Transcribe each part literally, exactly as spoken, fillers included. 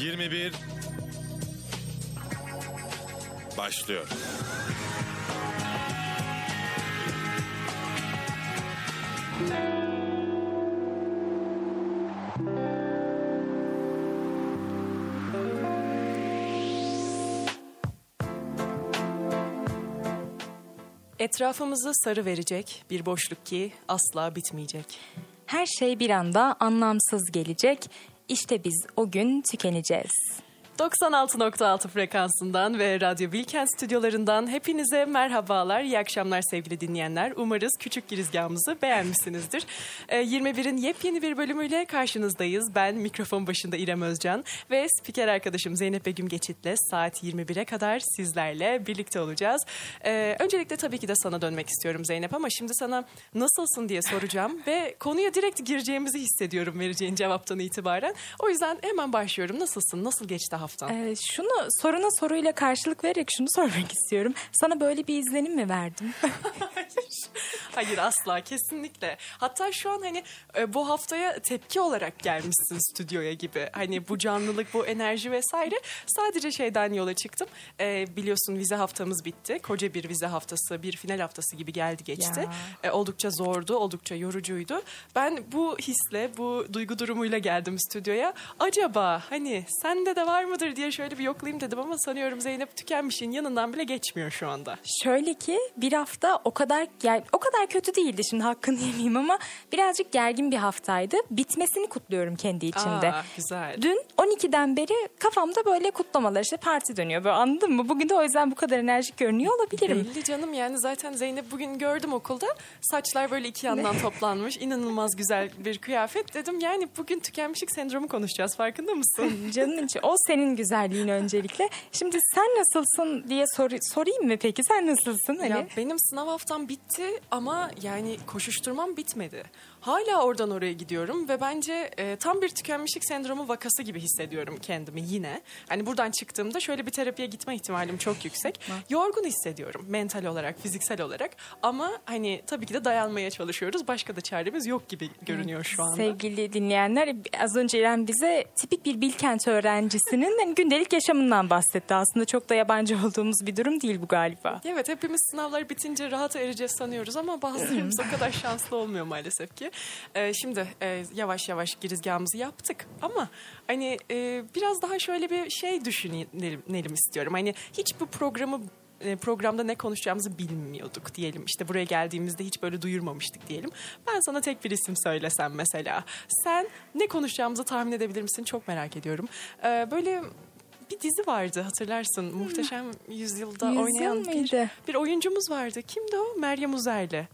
Yirmi bir başlıyor. Etrafımızı sarı verecek bir boşluk ki asla bitmeyecek. Her şey bir anda anlamsız gelecek. İşte biz o gün tükeneceğiz. doksan altı nokta altı frekansından ve Radyo Bilkent stüdyolarından hepinize merhabalar, iyi akşamlar sevgili dinleyenler. Umarız küçük girizgahımızı beğenmişsinizdir. yirmi birin yepyeni bir bölümüyle karşınızdayız. Ben mikrofon başında İrem Özcan ve spiker arkadaşım Zeynep Begüm Geçit'le saat yirmi bire kadar sizlerle birlikte olacağız. Öncelikle tabii ki de sana dönmek istiyorum Zeynep, ama şimdi sana nasılsın diye soracağım ve konuya direkt gireceğimizi hissediyorum vereceğin cevaptan itibaren. O yüzden hemen başlıyorum. Nasılsın? Nasıl geçti hafta? Ee, şunu soruna soruyla karşılık vererek şunu sormak istiyorum. Sana böyle bir izlenim mi verdim? Hayır, asla, kesinlikle. Hatta şu an hani bu haftaya tepki olarak gelmişsin stüdyoya gibi. Hani bu canlılık, bu enerji vesaire. Sadece şeyden yola çıktım. Ee, biliyorsun vize haftamız bitti. Koca bir vize haftası, bir final haftası gibi geldi geçti. Ee, oldukça zordu, oldukça yorucuydu. Ben bu hisle, bu duygu durumuyla geldim stüdyoya. Acaba hani sende de var mıdır diye şöyle bir yoklayayım dedim, ama sanıyorum Zeynep tükenmişin yanından bile geçmiyor şu anda. Şöyle ki bir hafta o kadar ger- o kadar kötü değildi, şimdi hakkını yemeyeyim, ama birazcık gergin bir haftaydı. Bitmesini kutluyorum kendi içimde. Aa, güzel. Dün on ikiden beri kafamda böyle kutlamalar, işte parti dönüyor böyle, anladın mı? Bugün de o yüzden bu kadar enerjik görünüyor olabilirim. Belli canım, yani zaten Zeynep bugün gördüm okulda, saçlar böyle iki yandan toplanmış, inanılmaz güzel bir kıyafet. Dedim yani bugün tükenmişlik sendromu konuşacağız, farkında mısın? Canım için o senin güzelliğin öncelikle. Şimdi sen nasılsın diye sor, sorayım mı peki? Sen nasılsın? Hani? Ya benim sınav haftam bitti ama yani koşuşturmam bitmedi. Hala oradan oraya gidiyorum ve bence e, tam bir tükenmişlik sendromu vakası gibi hissediyorum kendimi yine. Hani buradan çıktığımda şöyle bir terapiye gitme ihtimalim çok yüksek. Yorgun hissediyorum mental olarak, fiziksel olarak. Ama hani tabii ki de dayanmaya çalışıyoruz. Başka da çaremiz yok gibi görünüyor şu anda. Sevgili dinleyenler, az önce İrem bize tipik bir Bilkent öğrencisinin yani gündelik yaşamından bahsetti. Aslında çok da yabancı olduğumuz bir durum değil bu galiba. Evet, hepimiz sınavlar bitince rahat ereceğiz sanıyoruz ama bazılarımız o kadar şanslı olmuyor maalesef ki. Ee, şimdi e, yavaş yavaş girizgahımızı yaptık ama hani e, biraz daha şöyle bir şey düşünelim istiyorum. Hani hiç bu programı programda ne konuşacağımızı bilmiyorduk diyelim. İşte buraya geldiğimizde hiç böyle duyurmamıştık diyelim. Ben sana tek bir isim söylesem mesela, sen ne konuşacağımızı tahmin edebilir misin? Çok merak ediyorum. Ee, böyle bir dizi vardı, hatırlarsın. Hmm. Muhteşem Yüzyıl'da Yüzyıl oynayan bir, bir oyuncumuz vardı. Kimdi o? Meryem Uzerli.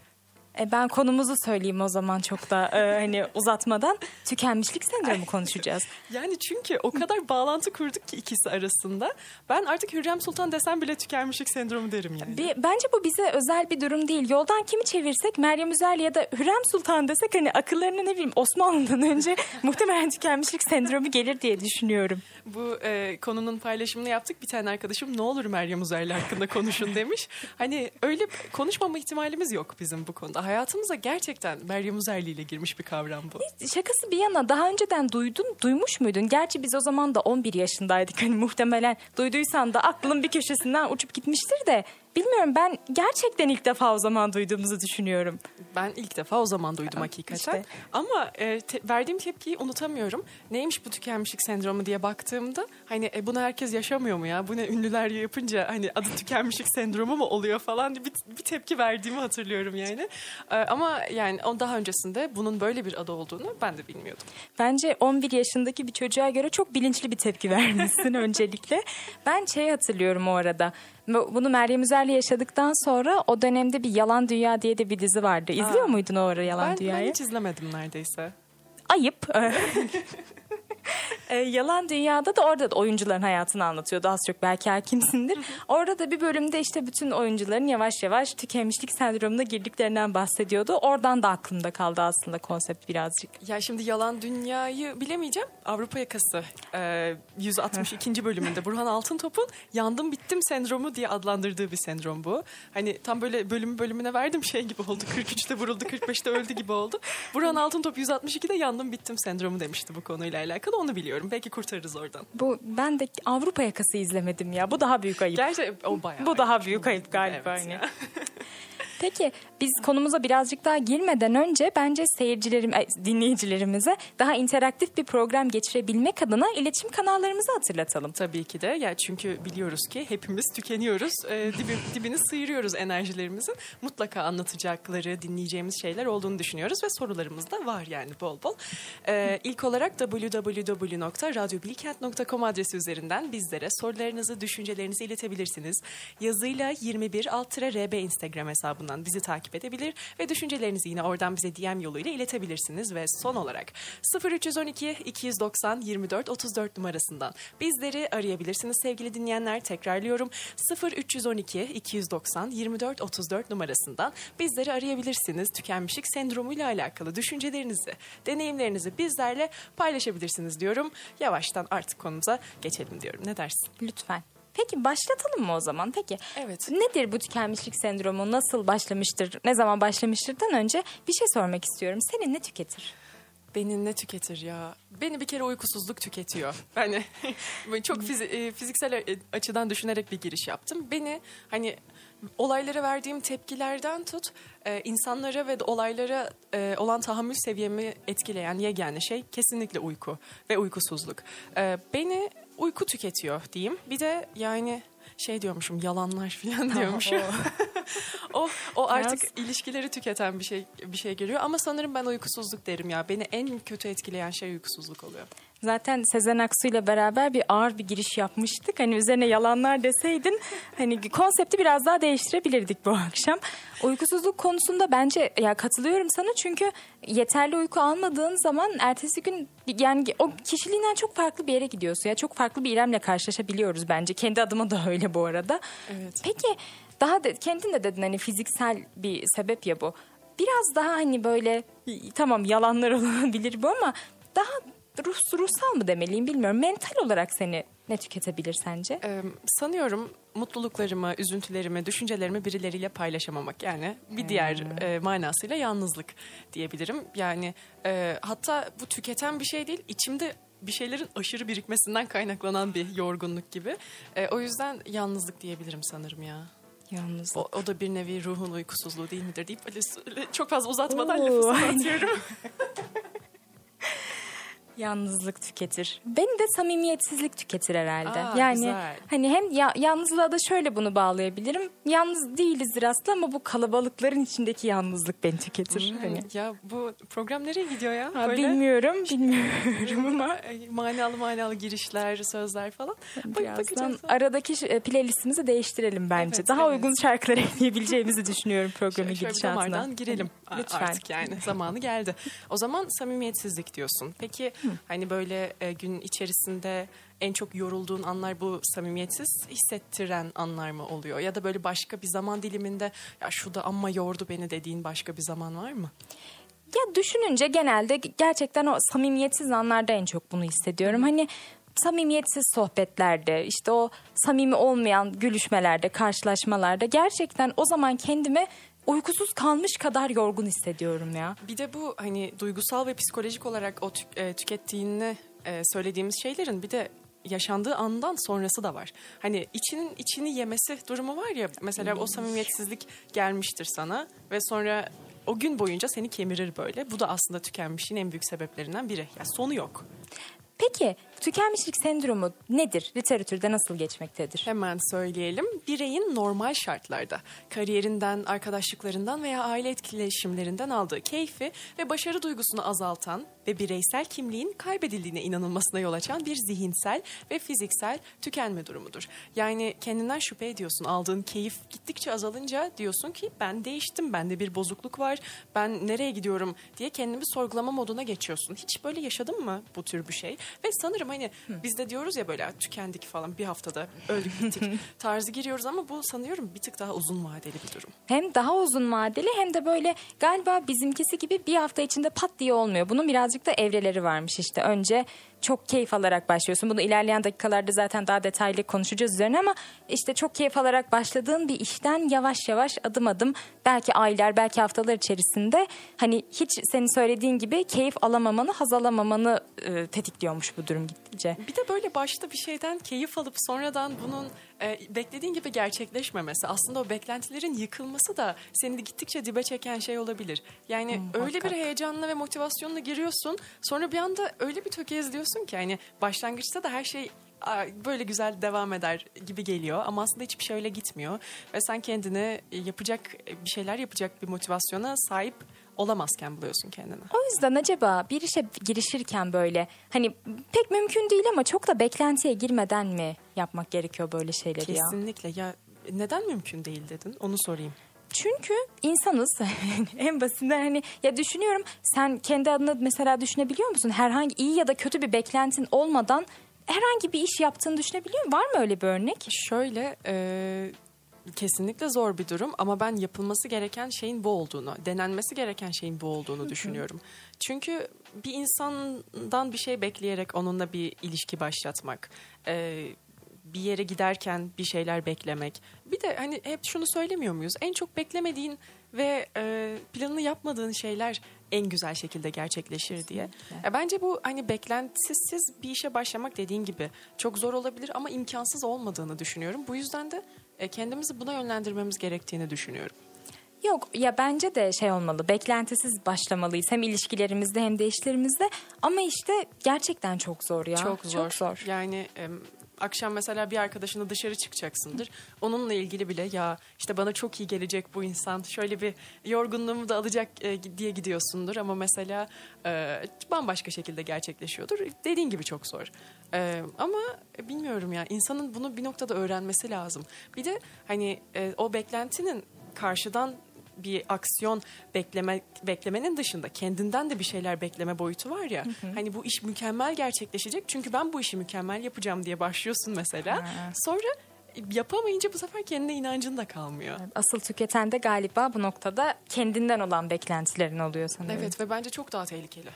Ben konumuzu söyleyeyim o zaman, çok da e, hani uzatmadan tükenmişlik sendromu konuşacağız. Yani çünkü o kadar bağlantı kurduk ki ikisi arasında. Ben artık Hürrem Sultan desem bile tükenmişlik sendromu derim yani. Bir, bence bu bize özel bir durum değil. Yoldan kimi çevirsek Meryem Uzerli ya da Hürrem Sultan desek hani akıllarına ne bileyim Osmanlı'dan önce muhtemelen tükenmişlik sendromu gelir diye düşünüyorum. Bu e, konunun paylaşımını yaptık. Bir tane arkadaşım ne olur Meryem Uzerli hakkında konuşun demiş. Hani öyle konuşmama ihtimalimiz yok bizim bu konuda. Hayatımıza gerçekten Meryem Uzerli ile girmiş bir kavram bu. Şakası bir yana, daha önceden duydun, duymuş muydun? Gerçi biz o zaman da on bir yaşındaydık. Hani muhtemelen duyduysan da aklın bir köşesinden uçup gitmiştir de. Bilmiyorum, ben gerçekten ilk defa o zaman duyduğumuzu düşünüyorum. Ben ilk defa o zaman duydum hakikaten. İşte. Ama e, te, verdiğim tepkiyi unutamıyorum. Neymiş bu tükenmişlik sendromu diye baktığımda hani e, bunu herkes yaşamıyor mu ya? Bu ne, ünlüler yapınca hani adı tükenmişlik sendromu mu oluyor falan diye bir, bir tepki verdiğimi hatırlıyorum yani. E, ama yani daha öncesinde bunun böyle bir adı olduğunu ben de bilmiyordum. Bence on bir yaşındaki bir çocuğa göre çok bilinçli bir tepki vermişsin öncelikle. Ben şey hatırlıyorum o arada. Bunu Meryem Uzerli yaşadıktan sonra o dönemde bir Yalan Dünya diye de bir dizi vardı. İzliyor Aa, muydun o ara Yalan ben, Dünya'yı? Ben hiç izlemedim neredeyse. Ayıp. e, Yalan Dünya'da da orada da oyuncuların hayatını anlatıyordu. Az çok belki hakimsindir. Orada da bir bölümde işte bütün oyuncuların yavaş yavaş tükenmişlik sendromuna girdiklerinden bahsediyordu. Oradan da aklımda kaldı aslında konsept birazcık. Ya şimdi Yalan Dünya'yı bilemeyeceğim. Avrupa Yakası e, yüz altmış ikinci bölümünde Burhan Altıntop'un yandım bittim sendromu diye adlandırdığı bir sendrom bu. Hani tam böyle bölümü bölümüne verdim şey gibi oldu. kırk üçte vuruldu, kırk beşte öldü gibi oldu. Burhan Altıntop yüz altmış ikide yandım bittim sendromu demişti bu konuyla alakalı. Onu biliyorum. istiyorum. Belki kurtarırız oradan. Bu, ben de Avrupa Yakası izlemedim ya. Bu daha büyük ayıp. Gerçi o bayağı. Bu daha büyük ayıp galiba. Evet, hani. Peki biz konumuza birazcık daha girmeden önce bence seyircilerim, dinleyicilerimize daha interaktif bir program geçirebilmek adına iletişim kanallarımızı hatırlatalım. Tabii ki de. Ya çünkü biliyoruz ki hepimiz tükeniyoruz. E, dibi, dibini sıyırıyoruz enerjilerimizin. Mutlaka anlatacakları, dinleyeceğimiz şeyler olduğunu düşünüyoruz ve sorularımız da var yani bol bol. E, ilk olarak double-u double-u double-u nokta radyo bilkent nokta com adresi üzerinden bizlere sorularınızı, düşüncelerinizi iletebilirsiniz. Yazıyla yirmi bir alt R B Instagram hesabına bizi takip edebilir ve düşüncelerinizi yine oradan bize D M yoluyla iletebilirsiniz ve son olarak sıfır üç on iki iki doksan yirmi dört otuz dört numarasından bizleri arayabilirsiniz sevgili dinleyenler. Tekrarlıyorum, sıfır üç on iki iki doksan yirmi dört otuz dört numarasından bizleri arayabilirsiniz. Tükenmişlik sendromu ile alakalı düşüncelerinizi, deneyimlerinizi bizlerle paylaşabilirsiniz diyorum. Yavaştan artık konumuza geçelim diyorum. Ne dersin? Lütfen. Peki başlatalım mı o zaman? Peki evet. Nedir bu tükenmişlik sendromu? Nasıl başlamıştır? Ne zaman başlamıştırdan önce bir şey sormak istiyorum. Seni ne tüketir? Beni ne tüketir ya? Beni bir kere uykusuzluk tüketiyor. Hani çok fizi- fiziksel açıdan düşünerek bir giriş yaptım. Beni hani olaylara verdiğim tepkilerden tut, insanlara ve de olaylara olan tahammül seviyemi etkileyen yegane şey kesinlikle uyku ve uykusuzluk. Beni uyku tüketiyor diyeyim. Bir de yani şey diyormuşum, yalanlar falan diyormuşum. o o artık yes. ilişkileri tüketen bir şey bir şey geliyor ama sanırım ben uykusuzluk derim ya. Beni en kötü etkileyen şey uykusuzluk oluyor. Zaten Sezen Aksu ile beraber bir ağır bir giriş yapmıştık. Hani üzerine yalanlar deseydin hani konsepti biraz daha değiştirebilirdik bu akşam. Uykusuzluk konusunda bence ya katılıyorum sana, çünkü yeterli uyku almadığın zaman ertesi gün yani o kişiliğinden çok farklı bir yere gidiyorsun. Ya çok farklı bir İrem'le karşılaşabiliyoruz bence. Kendi adıma da öyle bu arada. Evet. Peki daha de, kendin de dedin hani fiziksel bir sebep ya bu. Biraz daha hani böyle tamam yalanlar olabilir bu ama daha Ruh, ruhsal mı demeliyim bilmiyorum. Mental olarak seni ne tüketebilir sence? Ee, sanıyorum mutluluklarımı, üzüntülerimi, düşüncelerimi birileriyle paylaşamamak. Yani bir hmm. diğer e, manasıyla yalnızlık diyebilirim. Yani e, hatta bu tüketen bir şey değil, içimde bir şeylerin aşırı birikmesinden kaynaklanan bir yorgunluk gibi. E, o yüzden yalnızlık diyebilirim sanırım ya. Yalnızlık. O, o da bir nevi ruhun uykusuzluğu değil midir deyip öyle, çok fazla uzatmadan Oo, lafı sana atıyorum. Yalnızlık tüketir. Beni de samimiyetsizlik tüketir herhalde. Aa, yani güzel. Hani hem ya, yalnızlığa da şöyle bunu bağlayabilirim. Yalnız değilizdir aslında ama bu kalabalıkların içindeki yalnızlık beni tüketir. Hmm, hani. Ya bu program nereye gidiyor ya? Ha, bilmiyorum, bilmiyorum ama manalı manalı girişler, sözler falan. Birazdan aradaki playlistimizi değiştirelim bence. Evet, Daha evet. uygun şarkılar ekleyebileceğimizi düşünüyorum programın gidişatına. Şöyle damardan girelim Lütfen. artık yani. Zamanı geldi. O zaman samimiyetsizlik diyorsun. Peki Hı. hani böyle e, gün içerisinde en çok yorulduğun anlar bu samimiyetsiz hissettiren anlar mı oluyor? Ya da böyle başka bir zaman diliminde ya şu da amma yordu beni dediğin başka bir zaman var mı? Ya düşününce genelde gerçekten o samimiyetsiz anlarda en çok bunu hissediyorum. Hı. Hani samimiyetsiz sohbetlerde, işte o samimi olmayan gülüşmelerde, karşılaşmalarda gerçekten o zaman kendimi uykusuz kalmış kadar yorgun hissediyorum ya. Bir de bu hani duygusal ve psikolojik olarak o tük- e, tükettiğini e, söylediğimiz şeylerin bir de yaşandığı andan sonrası da var. Hani içinin içini yemesi durumu var ya. Mesela o samimiyetsizlik gelmiştir sana ve sonra o gün boyunca seni kemirir böyle. Bu da aslında tükenmişliğin en büyük sebeplerinden biri. Ya sonu yok. Peki tükenmişlik sendromu nedir? Literatürde nasıl geçmektedir? Hemen söyleyelim. Bireyin normal şartlarda kariyerinden, arkadaşlıklarından veya aile etkileşimlerinden aldığı keyfi ve başarı duygusunu azaltan ve bireysel kimliğin kaybedildiğine inanılmasına yol açan bir zihinsel ve fiziksel tükenme durumudur. Yani kendinden şüphe ediyorsun, aldığın keyif gittikçe azalınca diyorsun ki ben değiştim, bende bir bozukluk var, ben nereye gidiyorum diye kendimi sorgulama moduna geçiyorsun. Hiç böyle yaşadın mı bu tür bir şey? Ve sanırım hani biz de diyoruz ya böyle tükendik falan, bir haftada öldük bittik tarzı giriyoruz ama bu sanıyorum bir tık daha uzun vadeli bir durum. Hem daha uzun vadeli hem de böyle galiba bizimkisi gibi bir hafta içinde pat diye olmuyor. Bunun biraz da evreleri varmış işte. Önce çok keyif alarak başlıyorsun. Bunu ilerleyen dakikalarda zaten daha detaylı konuşacağız üzerine ama işte çok keyif alarak başladığın bir işten yavaş yavaş adım adım belki aylar, belki haftalar içerisinde hani hiç senin söylediğin gibi keyif alamamanı, haz alamamanı e, tetikliyormuş bu durum gittikçe. Bir de böyle başta bir şeyden keyif alıp sonradan bunun e, beklediğin gibi gerçekleşmemesi, aslında o beklentilerin yıkılması da seni gittikçe dibe çeken şey olabilir. Yani hmm, öyle hakikaten. Bir heyecanla ve motivasyonla giriyorsun, sonra bir anda öyle bir tökezliyorsun ki hani başlangıçta da her şey böyle güzel devam eder gibi geliyor ama aslında hiçbir şey öyle gitmiyor ve sen kendini yapacak bir şeyler yapacak bir motivasyona sahip olamazken buluyorsun kendini. O yüzden acaba bir işe girişirken böyle hani pek mümkün değil ama çok da beklentiye girmeden mi yapmak gerekiyor böyle şeyleri? Kesinlikle ya. Ya neden mümkün değil dedin? Onu sorayım. Çünkü insanız en basitinden hani ya düşünüyorum, sen kendi adına mesela düşünebiliyor musun? Herhangi iyi ya da kötü bir beklentin olmadan herhangi bir iş yaptığını düşünebiliyor musun? Var mı öyle bir örnek? Şöyle e, kesinlikle zor bir durum ama ben yapılması gereken şeyin bu olduğunu, denenmesi gereken şeyin bu olduğunu düşünüyorum. Çünkü bir insandan bir şey bekleyerek onunla bir ilişki başlatmak, e, bir yere giderken bir şeyler beklemek. Bir de hani hep şunu söylemiyor muyuz? En çok beklemediğin ve e, planını yapmadığın şeyler en güzel şekilde gerçekleşir diye. E, bence bu hani beklentisiz bir işe başlamak dediğin gibi çok zor olabilir ama imkansız olmadığını düşünüyorum. Bu yüzden de e, kendimizi buna yönlendirmemiz gerektiğini düşünüyorum. Yok ya, bence de şey olmalı, beklentisiz başlamalıyız hem ilişkilerimizde hem de işlerimizde ama işte gerçekten çok zor ya. Çok zor. Çok zor. Yani... E, akşam mesela bir arkadaşına dışarı çıkacaksındır. Onunla ilgili bile ya işte bana çok iyi gelecek bu insan, şöyle bir yorgunluğumu da alacak e, diye gidiyorsundur. Ama mesela e, bambaşka şekilde gerçekleşiyordur. Dediğin gibi çok zor. E, ama bilmiyorum ya, insanın bunu bir noktada öğrenmesi lazım. Bir de hani e, o beklentinin karşıdan bir aksiyon bekleme, beklemenin dışında kendinden de bir şeyler bekleme boyutu var ya. Hı hı. Hani bu iş mükemmel gerçekleşecek çünkü ben bu işi mükemmel yapacağım diye başlıyorsun mesela. Ha. Sonra yapamayınca bu sefer kendine inancın da kalmıyor. Asıl tüketen de galiba bu noktada kendinden olan beklentilerin oluyor sanırım. Evet ve bence çok daha tehlikeli.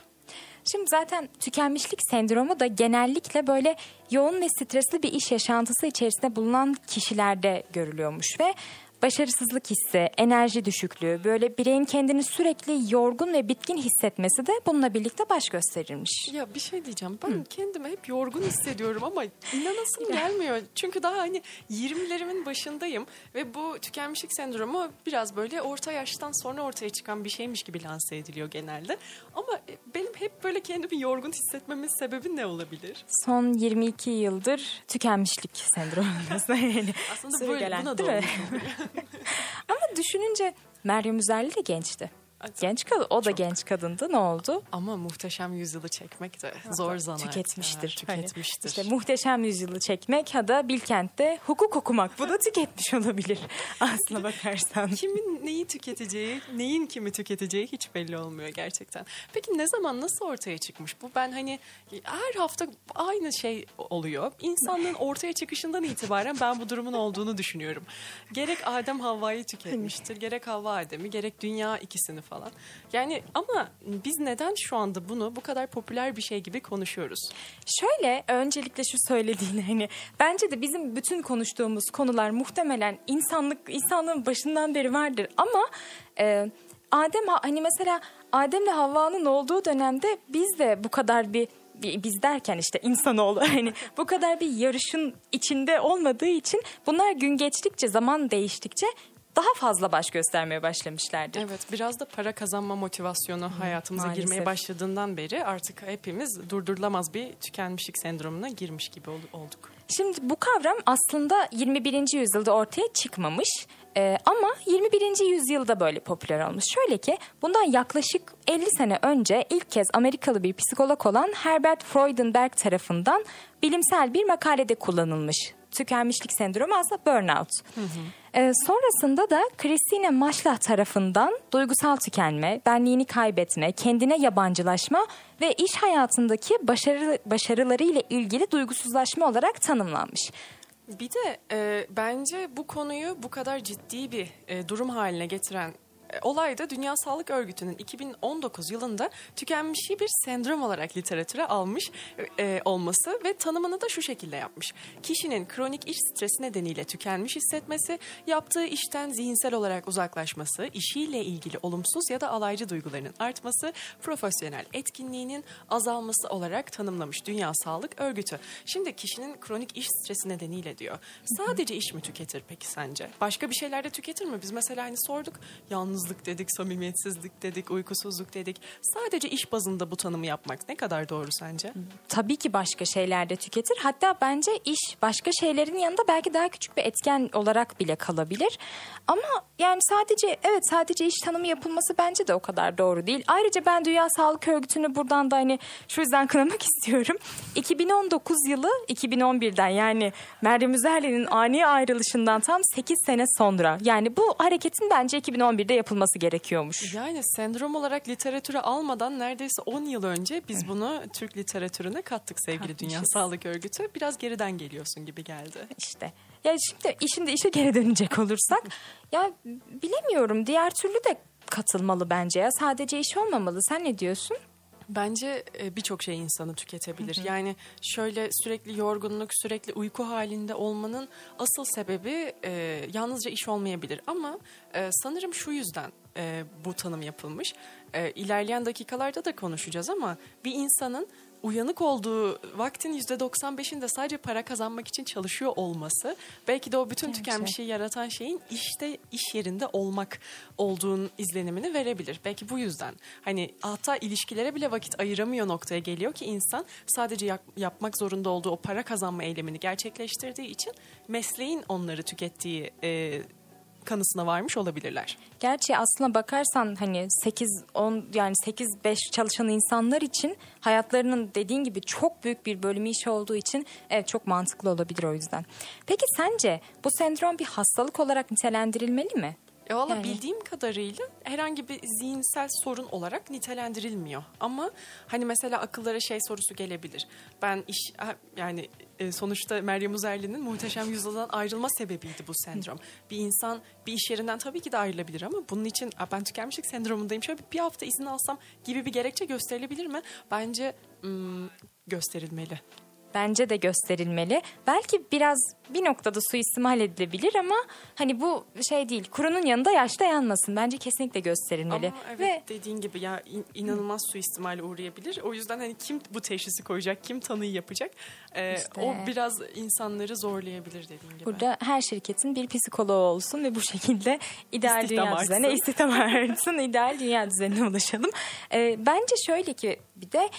Şimdi zaten tükenmişlik sendromu da genellikle böyle yoğun ve stresli bir iş yaşantısı içerisinde bulunan kişilerde görülüyormuş ve başarısızlık hissi, enerji düşüklüğü, böyle bireyin kendini sürekli yorgun ve bitkin hissetmesi de bununla birlikte baş gösterilmiş. Ya bir şey diyeceğim, ben Hı. kendimi hep yorgun hissediyorum ama inanasım gelmiyor. Çünkü daha hani yirmilerimin başındayım ve bu tükenmişlik sendromu biraz böyle orta yaştan sonra ortaya çıkan bir şeymiş gibi lanse ediliyor genelde. Ama benim hep böyle kendimi yorgun hissetmemin sebebi ne olabilir? Son yirmi iki yıldır tükenmişlik sendromu. Yani aslında böyle gelen, buna da olmuş. Ama düşününce Meryem Uzerli de gençti. Genç kadın, o da Çok. genç kadındı. Ne oldu? Ama Muhteşem Yüzyılı çekmek de ha, zor zanaat. Tüketmiştir. Ha, tüketmiştir. Hani işte Muhteşem Yüzyılı çekmek, ha da Bilkent'te hukuk okumak. Bu da tüketmiş olabilir aslına bakarsan. Kimin neyi tüketeceği, neyin kimi tüketeceği hiç belli olmuyor gerçekten. Peki ne zaman, nasıl ortaya çıkmış bu? Ben hani her hafta aynı şey oluyor. İnsanların ortaya çıkışından itibaren ben bu durumun olduğunu düşünüyorum. Gerek Adem Havva'yı tüketmiştir, gerek Havva Adem'i, gerek dünya ikisini falan. Yani ama biz neden şu anda bunu bu kadar popüler bir şey gibi konuşuyoruz? Şöyle, öncelikle şu söylediğin, hani bence de bizim bütün konuştuğumuz konular muhtemelen insanlık insanlığın başından beri vardır ama e, Adem hani mesela Adem'le Havva'nın olduğu dönemde biz de bu kadar bir biz derken işte insanoğlu hani bu kadar bir yarışın içinde olmadığı için bunlar gün geçtikçe, zaman değiştikçe daha fazla baş göstermeye başlamışlardı. Evet, biraz da para kazanma motivasyonu hmm, hayatımıza maalesef. girmeye başladığından beri artık hepimiz durdurulamaz bir tükenmişlik sendromuna girmiş gibi olduk. Şimdi bu kavram aslında yirmi birinci yüzyılda ortaya çıkmamış ee, ama yirmi birinci yüzyılda böyle popüler olmuş. Şöyle ki, bundan yaklaşık elli sene önce ilk kez Amerikalı bir psikolog olan Herbert Freudenberg tarafından bilimsel bir makalede kullanılmış. Tükenmişlik sendromu aslında burnout. Hı hı. Ee, sonrasında da Christine Maslach tarafından duygusal tükenme, benliğini kaybetme, kendine yabancılaşma ve iş hayatındaki başarı, başarılarıyla ilgili duygusuzlaşma olarak tanımlanmış. Bir de e, bence bu konuyu bu kadar ciddi bir e, durum haline getiren olay da Dünya Sağlık Örgütü'nün iki bin on dokuz yılında tükenmişliği bir sendrom olarak literatüre almış e, olması ve tanımını da şu şekilde yapmış. Kişinin kronik iş stresi nedeniyle tükenmiş hissetmesi, yaptığı işten zihinsel olarak uzaklaşması, işiyle ilgili olumsuz ya da alaycı duygularının artması, profesyonel etkinliğinin azalması olarak tanımlamış Dünya Sağlık Örgütü. Şimdi kişinin kronik iş stresi nedeniyle diyor. Sadece iş mi tüketir peki sence? Başka bir şeyler de tüketir mi? Biz mesela hani sorduk, yalnızlık dedik, samimiyetsizlik dedik, uykusuzluk dedik. Sadece iş bazında bu tanımı yapmak ne kadar doğru sence? Tabii ki başka şeyler de tüketir. Hatta bence iş başka şeylerin yanında belki daha küçük bir etken olarak bile kalabilir. Ama yani sadece evet sadece iş tanımı yapılması bence de o kadar doğru değil. Ayrıca ben Dünya Sağlık Örgütü'nü buradan da hani şu yüzden kınamak istiyorum. iki bin on dokuz yılı iki bin on birden yani Meryem Uzerli'nin ani ayrılışından tam sekiz sene sonra. Yani bu hareketin bence iki bin on birde yapılması gerekiyormuş. Yani sendrom olarak literatüre almadan neredeyse on yıl önce biz bunu Türk literatürüne kattık sevgili Katmışız. Dünya Sağlık Örgütü. Biraz geriden geliyorsun gibi geldi. İşte. Ya şimdi işin de işe geri dönecek olursak ya bilemiyorum, diğer türlü de katılmalı bence ya. Sadece iş olmamalı. Sen ne diyorsun? Bence birçok şey insanı tüketebilir. Hı hı. Yani şöyle sürekli yorgunluk, sürekli uyku halinde olmanın asıl sebebi e, yalnızca iş olmayabilir. Ama e, sanırım şu yüzden e, bu tanım yapılmış. E, ilerleyen dakikalarda da konuşacağız ama bir insanın uyanık olduğu vaktin yüzde doksan beşinde sadece para kazanmak için çalışıyor olması, belki de o bütün tükenmişliği yaratan şeyin işte iş yerinde olmak olduğunun izlenimini verebilir. Belki bu yüzden hani hatta ilişkilere bile vakit ayıramıyor noktaya geliyor ki insan sadece yap- yapmak zorunda olduğu o para kazanma eylemini gerçekleştirdiği için mesleğin onları tükettiği e, kanısına varmış olabilirler. Gerçi aslına bakarsan hani sekiz on yani sekiz beş çalışan insanlar için hayatlarının dediğin gibi çok büyük bir bölümü iş olduğu için evet çok mantıklı olabilir o yüzden. Peki sence bu sendrom bir hastalık olarak nitelendirilmeli mi? E valla yani. Bildiğim kadarıyla herhangi bir zihinsel sorun olarak nitelendirilmiyor. Ama hani mesela akıllara şey sorusu gelebilir. Ben iş yani sonuçta Meryem Uzerli'nin Muhteşem Yüzyıl'dan ayrılma sebebiydi bu sendrom. Bir insan bir iş yerinden tabii ki de ayrılabilir ama bunun için ben tükenmişlik sendromundayım, şöyle bir hafta izin alsam gibi bir gerekçe gösterilebilir mi? Bence hmm, gösterilmeli. Bence de gösterilmeli. Belki biraz bir noktada suistimal edilebilir ama hani bu şey değil. Kurunun yanında yaş da yanmasın. Bence kesinlikle gösterilmeli. Ama evet ve... dediğin gibi ya in- inanılmaz suistimale uğrayabilir. O yüzden hani kim bu teşhisi koyacak, kim tanıyı yapacak? Ee, işte. O biraz insanları zorlayabilir dediğin gibi. Burada her şirketin bir psikoloğu olsun ve bu şekilde ideal istihdam dünya artsın. düzeni, istihdam artsın, ideal dünya düzenine ulaşalım. Ee, bence şöyle ki bir de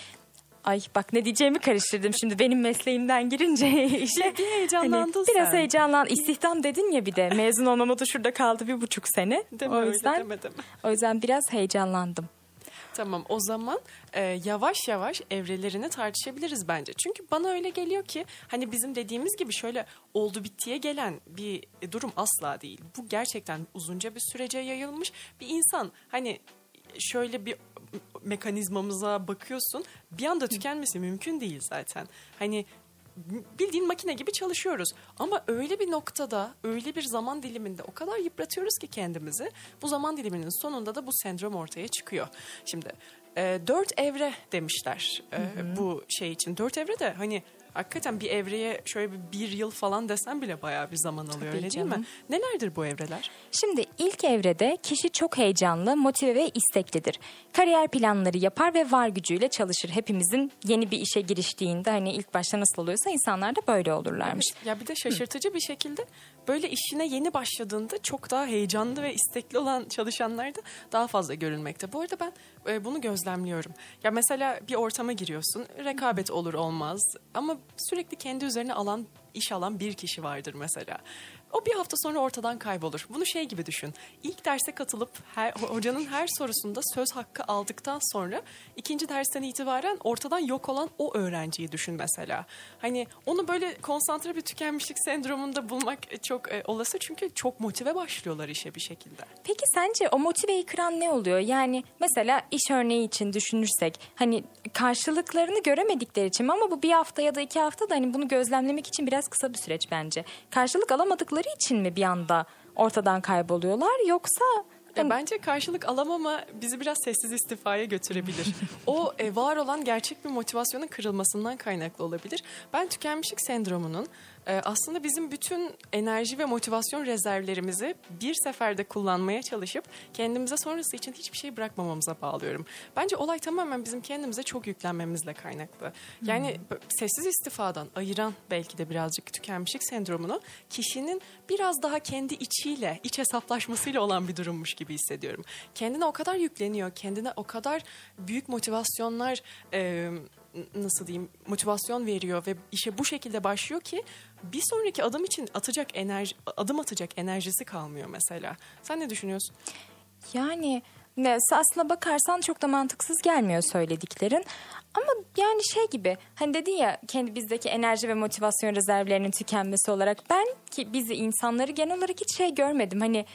ay bak ne diyeceğimi karıştırdım şimdi benim mesleğimden girince işe. Bir heyecanlandın hani, sen. Biraz heyecanlan. İstihdam dedin ya bir de mezun olmama da şurada kaldı bir buçuk sene. Deme o yüzden, öyle deme, deme. O yüzden biraz heyecanlandım. Tamam o zaman e, yavaş yavaş evrelerini tartışabiliriz bence. Çünkü bana öyle geliyor ki hani bizim dediğimiz gibi şöyle oldu bittiye gelen bir durum asla değil. Bu gerçekten uzunca bir sürece yayılmış bir insan hani şöyle bir mekanizmamıza bakıyorsun. Bir anda tükenmesi mümkün değil zaten. Hani bildiğin makine gibi çalışıyoruz. Ama öyle bir noktada, öyle bir zaman diliminde o kadar yıpratıyoruz ki kendimizi. Bu zaman diliminin sonunda da bu sendrom ortaya çıkıyor. Şimdi e, dört evre demişler e, bu şey için. Dört evre de hani hakikaten bir evreye şöyle bir, bir yıl falan desen bile bayağı bir zaman alıyor. Tabii öyle canım. Değil mi? Nelerdir bu evreler? Şimdi ilk evrede kişi çok heyecanlı, motive ve isteklidir. Kariyer planları yapar ve var gücüyle çalışır. Hepimizin yeni bir işe giriştiğinde hani ilk başta nasıl oluyorsa insanlar da böyle olurlarmış. Evet. Ya bir de şaşırtıcı Hı. bir şekilde böyle işine yeni başladığında çok daha heyecanlı ve istekli olan çalışanlar da daha fazla görülmekte. Bu arada ben bunu gözlemliyorum. Ya mesela bir ortama giriyorsun, rekabet olur olmaz ama sürekli kendi üzerine alan, iş alan bir kişi vardır mesela. O bir hafta sonra ortadan kaybolur. Bunu şey gibi düşün. İlk derse katılıp her, hocanın her sorusunda söz hakkı aldıktan sonra ikinci dersten itibaren ortadan yok olan o öğrenciyi düşün mesela. Hani onu böyle konsantre bir tükenmişlik sendromunda bulmak çok e, olası çünkü çok motive başlıyorlar işe bir şekilde. Peki sence o motiveyi kıran ne oluyor? Yani mesela iş örneği için düşünürsek hani karşılıklarını göremedikleri için ama bu bir hafta ya da iki hafta da hani bunu gözlemlemek için biraz kısa bir süreç bence. Karşılık alamadıkları için mi bir anda ortadan kayboluyorlar yoksa E, bence karşılık alamama bizi biraz sessiz istifaya götürebilir. O e, var olan gerçek bir motivasyonun kırılmasından kaynaklı olabilir. Ben tükenmişlik sendromunun e, aslında bizim bütün enerji ve motivasyon rezervlerimizi bir seferde kullanmaya çalışıp kendimize sonrası için hiçbir şey bırakmamamıza bağlıyorum. Bence olay tamamen bizim kendimize çok yüklenmemizle kaynaklı. Yani hmm. sessiz istifadan ayıran belki de birazcık tükenmişlik sendromunu kişinin biraz daha kendi içiyle, iç hesaplaşmasıyla olan bir durummuş gibi hissediyorum. Kendine o kadar yükleniyor, kendine o kadar büyük motivasyonlar e, nasıl diyeyim, motivasyon veriyor ve işe bu şekilde başlıyor ki bir sonraki adım için atacak enerji, adım atacak enerjisi kalmıyor mesela. Sen ne düşünüyorsun? Yani aslına bakarsan çok da mantıksız gelmiyor söylediklerin. Ama yani şey gibi, hani dedin ya, kendi bizdeki enerji ve motivasyon rezervlerinin tükenmesi olarak, ben ki bizi, insanları genel olarak hiç şey görmedim. Hani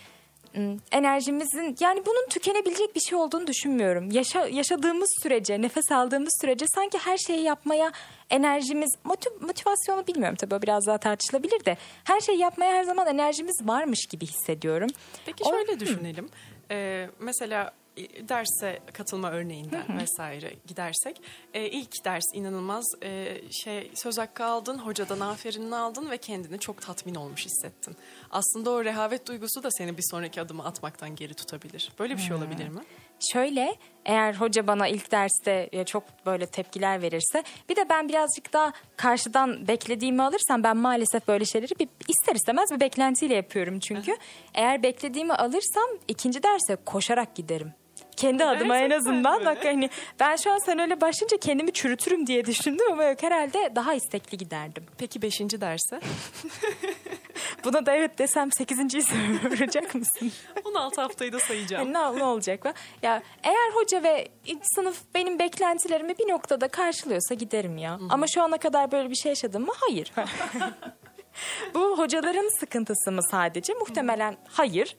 enerjimizin, yani bunun tükenebilecek bir şey olduğunu düşünmüyorum. Yaşa, yaşadığımız sürece, nefes aldığımız sürece sanki her şeyi yapmaya enerjimiz, motiv- motivasyonu bilmiyorum tabii, o biraz daha tartışılabilir de, her şeyi yapmaya her zaman enerjimiz varmış gibi hissediyorum. Peki şöyle o, düşünelim. Ee, mesela derse katılma örneğinden hı hı. vesaire gidersek e, ilk ders inanılmaz e, şey söz hakkı aldın, hocadan aferinini aldın ve kendini çok tatmin olmuş hissettin. Aslında o rehavet duygusu da seni bir sonraki adıma atmaktan geri tutabilir. Böyle bir şey olabilir mi? Şöyle, eğer hoca bana ilk derste çok böyle tepkiler verirse, bir de ben birazcık daha karşıdan beklediğimi alırsam, ben maalesef böyle şeyleri bir, ister istemez bir beklentiyle yapıyorum çünkü. Aha. Eğer beklediğimi alırsam ikinci derse koşarak giderim. Kendi adıma en azından. Bak hani ben şu an sen öyle başlayınca kendimi çürütürüm diye düşündüm ama yok, herhalde daha istekli giderdim. Peki beşinci derse? Buna da evet desem sekizinciyi soracak mısın? on altı haftayı da sayacağım. Ne, ne olacak lan? Ya eğer hoca ve sınıf benim beklentilerimi bir noktada karşılıyorsa giderim ya. Hı-hı. Ama şu ana kadar böyle bir şey yaşadım mı? Hayır. Bu hocaların sıkıntısı mı sadece? Muhtemelen hayır.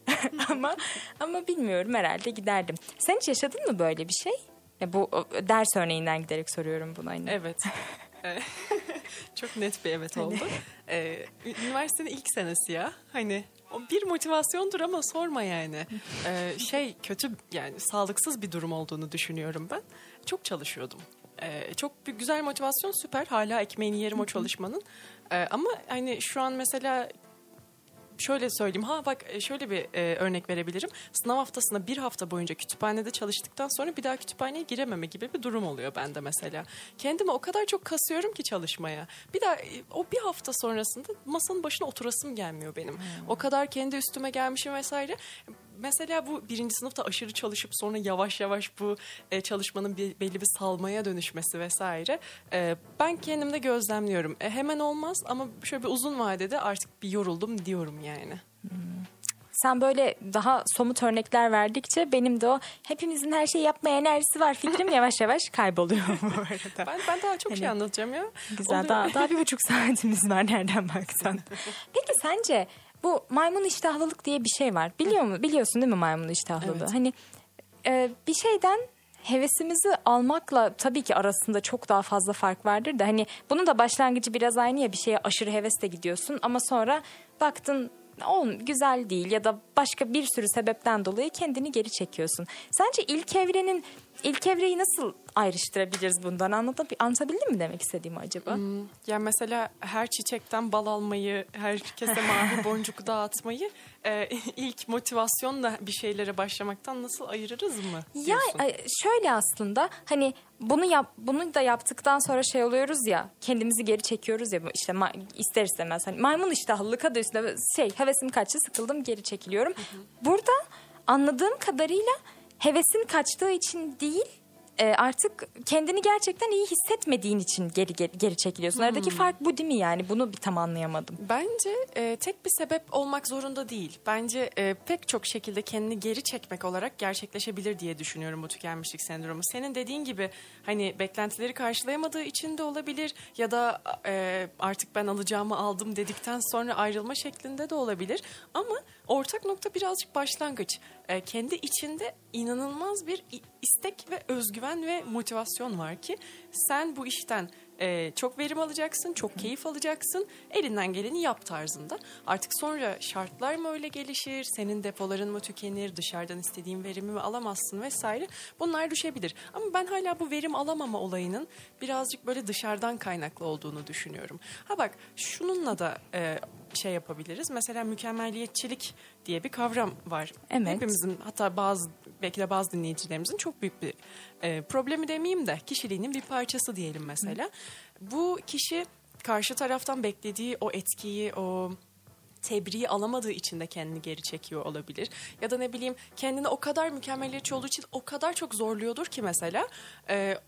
ama ama bilmiyorum, herhalde giderdim. Sen hiç yaşadın mı böyle bir şey? Ya bu ders örneğinden giderek soruyorum bunu. Hani. Evet. Çok net bir evet oldu. Ee, üniversitenin ilk senesi ya. Hani o bir motivasyondur ama sorma yani. Ee, şey kötü yani sağlıksız bir durum olduğunu düşünüyorum ben. Çok çalışıyordum. Ee, çok bir güzel motivasyon, süper. Hala ekmeğini yerim o çalışmanın. Ee, ama hani şu an mesela şöyle söyleyeyim. Ha bak şöyle bir e, örnek verebilirim. Sınav haftasında bir hafta boyunca kütüphanede çalıştıktan sonra bir daha kütüphaneye girememe gibi bir durum oluyor bende mesela. Kendimi o kadar çok kasıyorum ki çalışmaya. Bir daha o bir hafta sonrasında masanın başına oturasım gelmiyor benim. O kadar kendi üstüme gelmişim vesaire. Mesela bu birinci sınıfta aşırı çalışıp sonra yavaş yavaş bu e, çalışmanın bir, belli bir salmaya dönüşmesi vesaire. E, ben kendimde gözlemliyorum. E, hemen olmaz ama şöyle bir uzun vadede artık bir yoruldum diyorum yani. Hmm. Sen böyle daha somut örnekler verdikçe benim de o hepimizin her şeyi yapmaya enerjisi var fikrim yavaş yavaş kayboluyor bu arada. Ben, ben daha çok hani, şey anlatacağım ya. Güzel, daha, daha bir buçuk saatimiz var nereden baksan. Peki sence... Bu maymun iştahlılık diye bir şey var. Biliyor mu? Biliyorsun değil mi maymun iştahlılığı? Evet. Hani e, bir şeyden hevesimizi almakla tabii ki arasında çok daha fazla fark vardır da hani bunun da başlangıcı biraz aynı ya, bir şeye aşırı hevesle gidiyorsun ama sonra baktın o güzel değil ya da başka bir sürü sebepten dolayı kendini geri çekiyorsun. Sence ilk evrenin ilk evreyi nasıl ayrıştırabiliriz bundan? Anlatab- anlatabildim mi demek istediğimi acaba? Hmm, yani mesela her çiçekten bal almayı, herkese mavi boncuk dağıtmayı e, ilk motivasyonla bir şeylere başlamaktan nasıl ayırırız mı diyorsun? Ya şöyle aslında hani bunu yap, bunu da yaptıktan sonra şey oluyoruz ya, kendimizi geri çekiyoruz ya işte ma- ister istemez hani maymun iştahlılık adı üstünde şey, hevesim kaçtı, sıkıldım, geri çekiliyorum. Hı hı. Burada anladığım kadarıyla hevesin kaçtığı için değil, artık kendini gerçekten iyi hissetmediğin için geri geri, geri çekiliyorsun. Aradaki hmm. fark bu değil mi yani? Bunu bir tam anlayamadım. Bence e, tek bir sebep olmak zorunda değil. Bence e, pek çok şekilde kendini geri çekmek olarak gerçekleşebilir diye düşünüyorum bu tükenmişlik sendromu. Senin dediğin gibi hani beklentileri karşılayamadığı için de olabilir ya da e, artık ben alacağımı aldım dedikten sonra ayrılma şeklinde de olabilir. Ama ortak nokta birazcık başlangıç. E, kendi içinde inanılmaz bir istek ve özgüven ve motivasyon var ki sen bu işten Ee, çok verim alacaksın, çok keyif alacaksın, elinden geleni yap tarzında. Artık sonra şartlar mı öyle gelişir, senin depoların mı tükenir, dışarıdan istediğin verimi mi alamazsın vesaire, bunlar düşebilir. Ama ben hala bu verim alamama olayının birazcık böyle dışarıdan kaynaklı olduğunu düşünüyorum. Ha bak, şununla da e, şey yapabiliriz. Mesela mükemmeliyetçilik diye bir kavram var. Evet. Hepimizin, hatta bazı, belki de bazı dinleyicilerimizin çok büyük bir e, problemi demeyeyim de kişiliğinin bir parçası diyelim mesela. Hı. Bu kişi karşı taraftan beklediği o etkiyi, o tebriği alamadığı için de kendini geri çekiyor olabilir. Ya da ne bileyim, kendini o kadar mükemmeliyetçi olduğu için o kadar çok zorluyordur ki mesela e,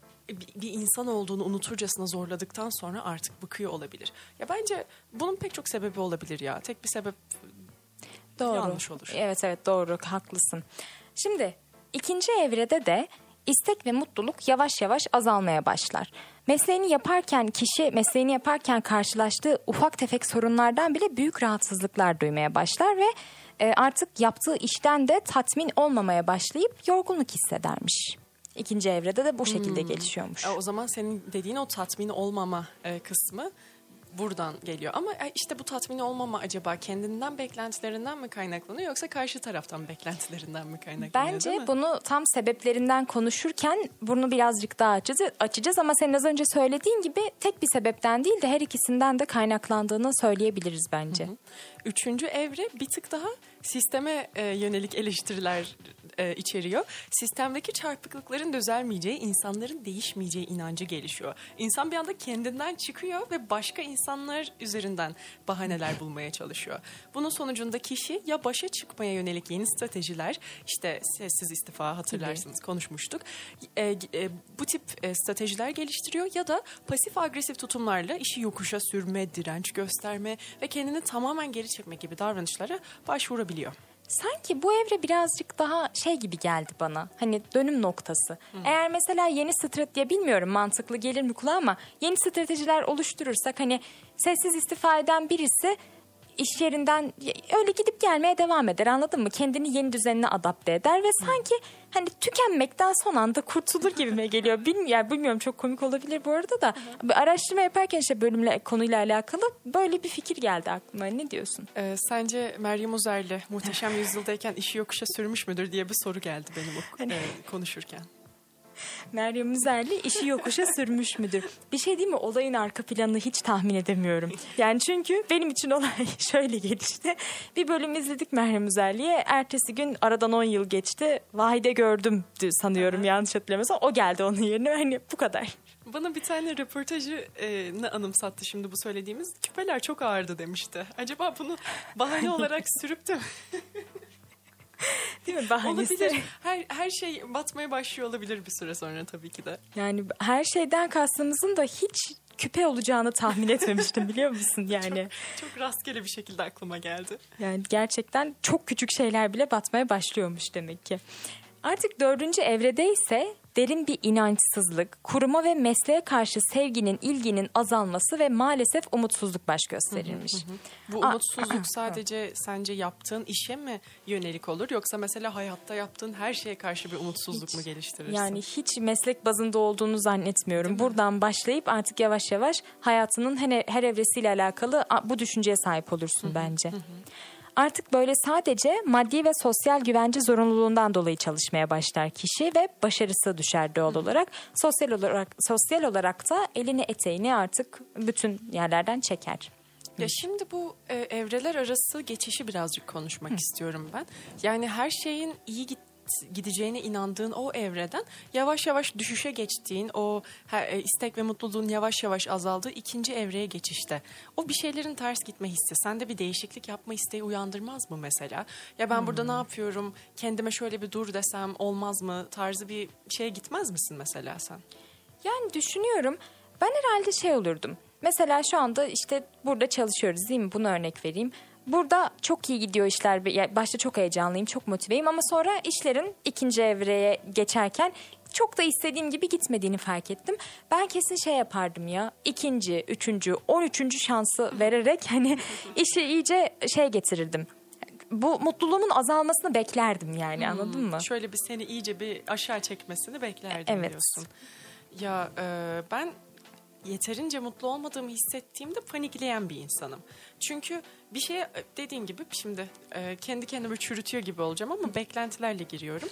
bir insan olduğunu unuturcasına zorladıktan sonra artık bıkıyor olabilir. Ya bence bunun pek çok sebebi olabilir ya. Tek bir sebep doğru. yanlış olur. Evet evet doğru, haklısın. Şimdi ikinci evrede de istek ve mutluluk yavaş yavaş azalmaya başlar. Mesleğini yaparken kişi mesleğini yaparken karşılaştığı ufak tefek sorunlardan bile büyük rahatsızlıklar duymaya başlar ve artık yaptığı işten de tatmin olmamaya başlayıp yorgunluk hissedermiş. İkinci evrede de bu şekilde hmm. gelişiyormuş. O zaman senin dediğin o tatmin olmama kısmı buradan geliyor. Ama işte bu tatmin olmama acaba kendinden beklentilerinden mi kaynaklanıyor, yoksa karşı taraftan beklentilerinden mi kaynaklanıyor? Bence bunu tam sebeplerinden konuşurken bunu birazcık daha açacağız. Ama senin az önce söylediğin gibi tek bir sebepten değil de her ikisinden de kaynaklandığını söyleyebiliriz bence. Hı hı. Üçüncü evre bir tık daha sisteme yönelik eleştiriler içeriyor. Sistemdeki çarpıklıkların düzelmeyeceği, insanların değişmeyeceği inancı gelişiyor. İnsan bir anda kendinden çıkıyor ve başka insanlar üzerinden bahaneler bulmaya çalışıyor. Bunun sonucunda kişi ya başa çıkmaya yönelik yeni stratejiler, işte sessiz istifa, hatırlarsınız konuşmuştuk. Bu tip stratejiler geliştiriyor ya da pasif agresif tutumlarla işi yokuşa sürme, direnç gösterme ve kendini tamamen geri çekme gibi davranışlara başvurabiliyor. Sanki bu evre birazcık daha şey gibi geldi bana. Hani dönüm noktası. Hı. Eğer mesela yeni strateji, bilmiyorum mantıklı gelir mi kulağa ama yeni stratejiler oluşturursak, hani sessiz istifa eden birisi iş yerinden öyle gidip gelmeye devam eder, anladın mı? Kendini yeni düzenine adapte eder ve sanki hani tükenmekten son anda kurtulur gibime geliyor. Bilmiyorum, yani bilmiyorum, çok komik olabilir bu arada da. Araştırma yaparken işte bölümle, konuyla alakalı böyle bir fikir geldi aklıma. Ne diyorsun? Ee, sence Meryem Uzerli Muhteşem Yüzyıldayken işi yokuşa sürmüş müdür diye bir soru geldi benim o, hani... e, konuşurken. Meryem Uzerli işi yokuşa sürmüş müdür? Bir şey değil mi? Olayın arka planını hiç tahmin edemiyorum. Yani çünkü benim için olay şöyle gelişti. Bir bölüm izledik Meryem Uzerli'ye. Ertesi gün aradan on yıl geçti. Vahide gördüm sanıyorum, evet. Yanlış hatırlamıyorsam. O geldi onun yerine. Hani bu kadar. Bana bir tane röportajını anımsattı şimdi bu söylediğimiz. Küpeler çok ağırdı demişti. Acaba bunu bahane olarak sürüp de mi? Değil mi? Bahanesi. Olabilir. Her, her şey batmaya başlıyor olabilir bir süre sonra tabii ki de. Yani her şeyden kastımızın da hiç küpe olacağını tahmin etmemiştim, biliyor musun? Yani çok, çok rastgele bir şekilde aklıma geldi. Yani gerçekten çok küçük şeyler bile batmaya başlıyormuş demek ki. Artık dördüncü evrede ise derin bir inançsızlık, kuruma ve mesleğe karşı sevginin, ilginin azalması ve maalesef umutsuzluk baş gösterilmiş. Hı hı hı. Bu umutsuzluk sadece sence yaptığın işe mi yönelik olur, yoksa mesela hayatta yaptığın her şeye karşı bir umutsuzluk hiç, mu geliştirirsin? Yani hiç meslek bazında olduğunu zannetmiyorum. Buradan başlayıp artık yavaş yavaş hayatının her, her evresiyle alakalı bu düşünceye sahip olursun, hı hı, bence. Hı hı. Artık böyle sadece maddi ve sosyal güvence zorunluluğundan dolayı çalışmaya başlar kişi ve başarısı düşer doğal olarak. Sosyal olarak sosyal olarak da elini eteğini artık bütün yerlerden çeker. Ya şimdi bu e, evreler arası geçişi birazcık konuşmak Hı. istiyorum ben. Yani her şeyin iyi gittiği, gideceğine inandığın o evreden yavaş yavaş düşüşe geçtiğin, o istek ve mutluluğun yavaş yavaş azaldığı ikinci evreye geçişte o bir şeylerin ters gitme hissi sende bir değişiklik yapma isteği uyandırmaz mı mesela? Ya ben hmm. burada ne yapıyorum, kendime şöyle bir dur desem olmaz mı tarzı bir şeye gitmez misin mesela sen? Yani düşünüyorum, ben herhalde şey olurdum mesela, şu anda işte burada çalışıyoruz değil mi, bunu örnek vereyim. Burada çok iyi gidiyor işler. Başta çok heyecanlıyım, çok motiveyim ama sonra işlerin ikinci evreye geçerken çok da istediğim gibi gitmediğini fark ettim. Ben kesin şey yapardım ya, ikinci, üçüncü, on üçüncü şansı vererek hani işi iyice şey getirirdim. Bu mutluluğumun azalmasını beklerdim yani, hmm, anladın mı? Şöyle bir seni iyice bir aşağı çekmesini beklerdim, evet, diyorsun. Ya e, ben... yeterince mutlu olmadığımı hissettiğimde panikleyen bir insanım. Çünkü bir şeye dediğin gibi şimdi kendi kendime çürütüyor gibi olacağım ama beklentilerle giriyorum.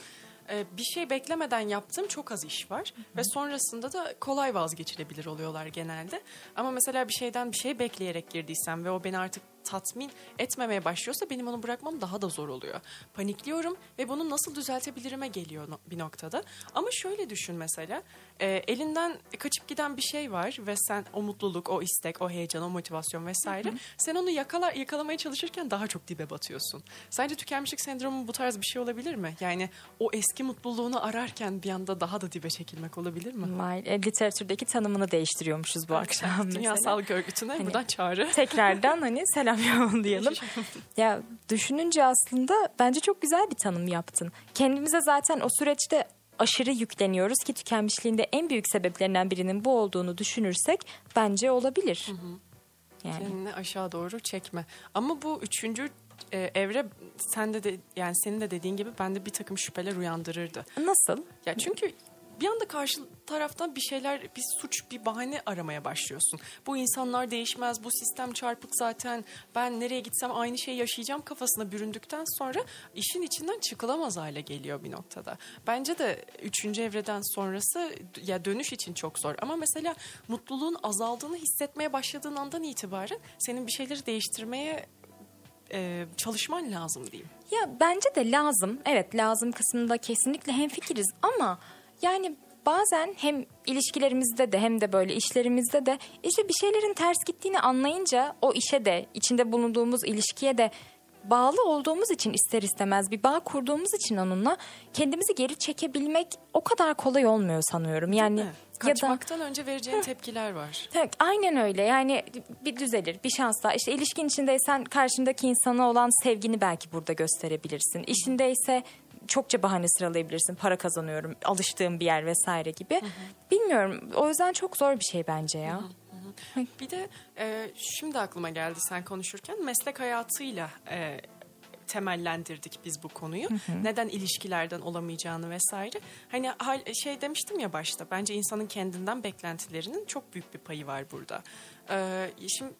Bir şey beklemeden yaptığım çok az iş var. Hı hı. Ve sonrasında da kolay vazgeçilebilir oluyorlar genelde. Ama mesela bir şeyden bir şey bekleyerek girdiysem ve o beni artık tatmin etmemeye başlıyorsa benim onu bırakmam daha da zor oluyor. Panikliyorum ve bunu nasıl düzeltebilirime geliyor bir noktada. Ama şöyle düşün mesela, e, elinden kaçıp giden bir şey var ve sen o mutluluk, o istek, o heyecan, o motivasyon vesaire, hı hı, sen onu yakala, yakalamaya çalışırken daha çok dibe batıyorsun. Sence tükenmişlik sendromu bu tarz bir şey olabilir mi? Yani o eski mutluluğunu ararken bir anda daha da dibe çekilmek olabilir mi? Maalesef literatürdeki tanımını değiştiriyormuşuz bu akşam. akşam Dünya Sağlık Örgütü'ne hani, buradan çağrı. Tekrardan hani selam diyelim. Ya düşününce aslında bence çok güzel bir tanım yaptın. Kendimize zaten o süreçte aşırı yükleniyoruz ki tükenmişliğin de en büyük sebeplerinden birinin bu olduğunu düşünürsek bence olabilir. Hı hı. Yani. Kendini aşağı doğru çekme. Ama bu üçüncü Ee, evre sen de, de yani senin de dediğin gibi bende bir takım şüpheler uyandırırdı. Nasıl? Ya çünkü bir anda karşı taraftan bir şeyler, bir suç, bir bahane aramaya başlıyorsun. Bu insanlar değişmez, bu sistem çarpık zaten, ben nereye gitsem aynı şeyi yaşayacağım kafasına büründükten sonra işin içinden çıkılamaz hale geliyor bir noktada. Bence de üçüncü evreden sonrası ya dönüş için çok zor. Ama mesela mutluluğun azaldığını hissetmeye başladığın andan itibaren senin bir şeyleri değiştirmeye Ee, çalışman lazım diyeyim. Ya bence de lazım. Evet, lazım kısmında kesinlikle hemfikiriz ama yani bazen hem ilişkilerimizde de hem de böyle işlerimizde de işte bir şeylerin ters gittiğini anlayınca o işe de, içinde bulunduğumuz ilişkiye de bağlı olduğumuz için, ister istemez bir bağ kurduğumuz için onunla kendimizi geri çekebilmek o kadar kolay olmuyor sanıyorum. Yani kaçmaktan ya da, önce vereceğin hı, tepkiler var. Evet, aynen öyle. Yani bir düzelir, bir şans daha. İşte ilişkin içindeysen karşındaki insana olan sevgini belki burada gösterebilirsin. İşindeyse çokça bahane sıralayabilirsin. Para kazanıyorum, alıştığım bir yer vesaire gibi. Hı hı. Bilmiyorum. O yüzden çok zor bir şey bence ya. Hı hı. Bir de e, şimdi aklıma geldi sen konuşurken, meslek hayatıyla e, temellendirdik biz bu konuyu. Hı hı. Neden ilişkilerden olamayacağını vesaire. Hani şey demiştim ya başta, bence insanın kendinden beklentilerinin çok büyük bir payı var burada. E, şimdi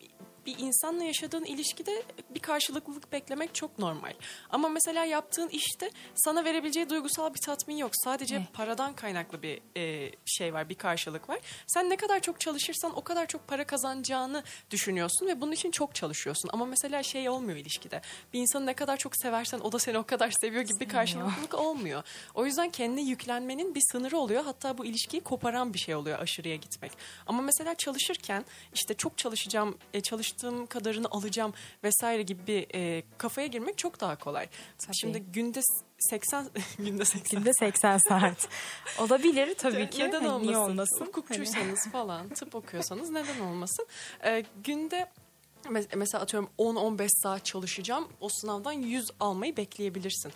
bir insanla yaşadığın ilişkide bir karşılıklılık beklemek çok normal. Ama mesela yaptığın işte sana verebileceği duygusal bir tatmin yok. Sadece ne? Paradan kaynaklı bir e, şey var, bir karşılık var. Sen ne kadar çok çalışırsan o kadar çok para kazanacağını düşünüyorsun ve bunun için çok çalışıyorsun. Ama mesela şey olmuyor ilişkide. Bir insanı ne kadar çok seversen o da seni o kadar seviyor gibi bir karşılıklılık olmuyor. O yüzden kendine yüklenmenin bir sınırı oluyor. Hatta bu ilişkiyi koparan bir şey oluyor aşırıya gitmek. Ama mesela çalışırken işte çok çalışacağım, e, çalış kadarını alacağım vesaire gibi bir e, kafaya girmek çok daha kolay. Tabii. Şimdi günde seksen günde seksen, günde seksen saat olabilir tabii ki. Neden olmasın? Niye olmasın? Hukukçuysanız falan, tıp okuyorsanız neden olmasın? E, günde mesela atıyorum on on beş saat çalışacağım. O sınavdan yüz almayı bekleyebilirsin.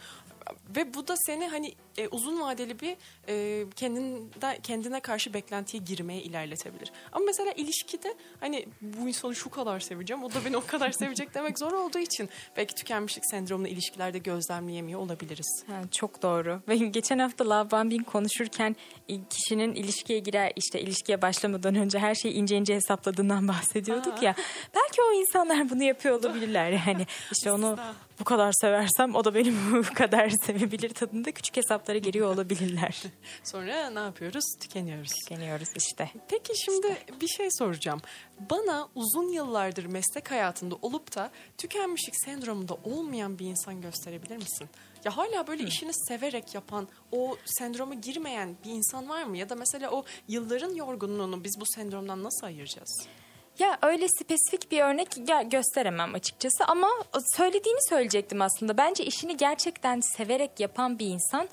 Ve bu da seni hani e, uzun vadeli bir e, kendinde, kendine karşı beklentiye girmeye ilerletebilir. Ama mesela ilişkide hani bu insanı şu kadar seveceğim, o da beni o kadar sevecek demek zor olduğu için belki tükenmişlik sendromunu ilişkilerde gözlemleyemiyor olabiliriz. Ha, çok doğru. Ve geçen hafta Love Bombing konuşurken kişinin ilişkiye girer, işte ilişkiye başlamadan önce her şeyi ince ince hesapladığından bahsediyorduk. Aa. Ya. Belki o insanlar bunu yapıyor olabilirler yani. İşte onu bu kadar seversem o da beni bu kadar sevebilir tadında küçük hesaplara giriyor olabilirler. Sonra ne yapıyoruz? Tükeniyoruz. Tükeniyoruz işte. Peki şimdi işte. Bir şey soracağım. Bana uzun yıllardır meslek hayatında olup da tükenmişlik sendromunda olmayan bir insan gösterebilir misin? Ya hala böyle Hı. işini severek yapan, o sendroma girmeyen bir insan var mı? Ya da mesela o yılların yorgunluğunu biz bu sendromdan nasıl ayıracağız? Ya öyle spesifik bir örnek gösteremem açıkçası ama söylediğini söyleyecektim aslında. Bence işini gerçekten severek yapan bir insan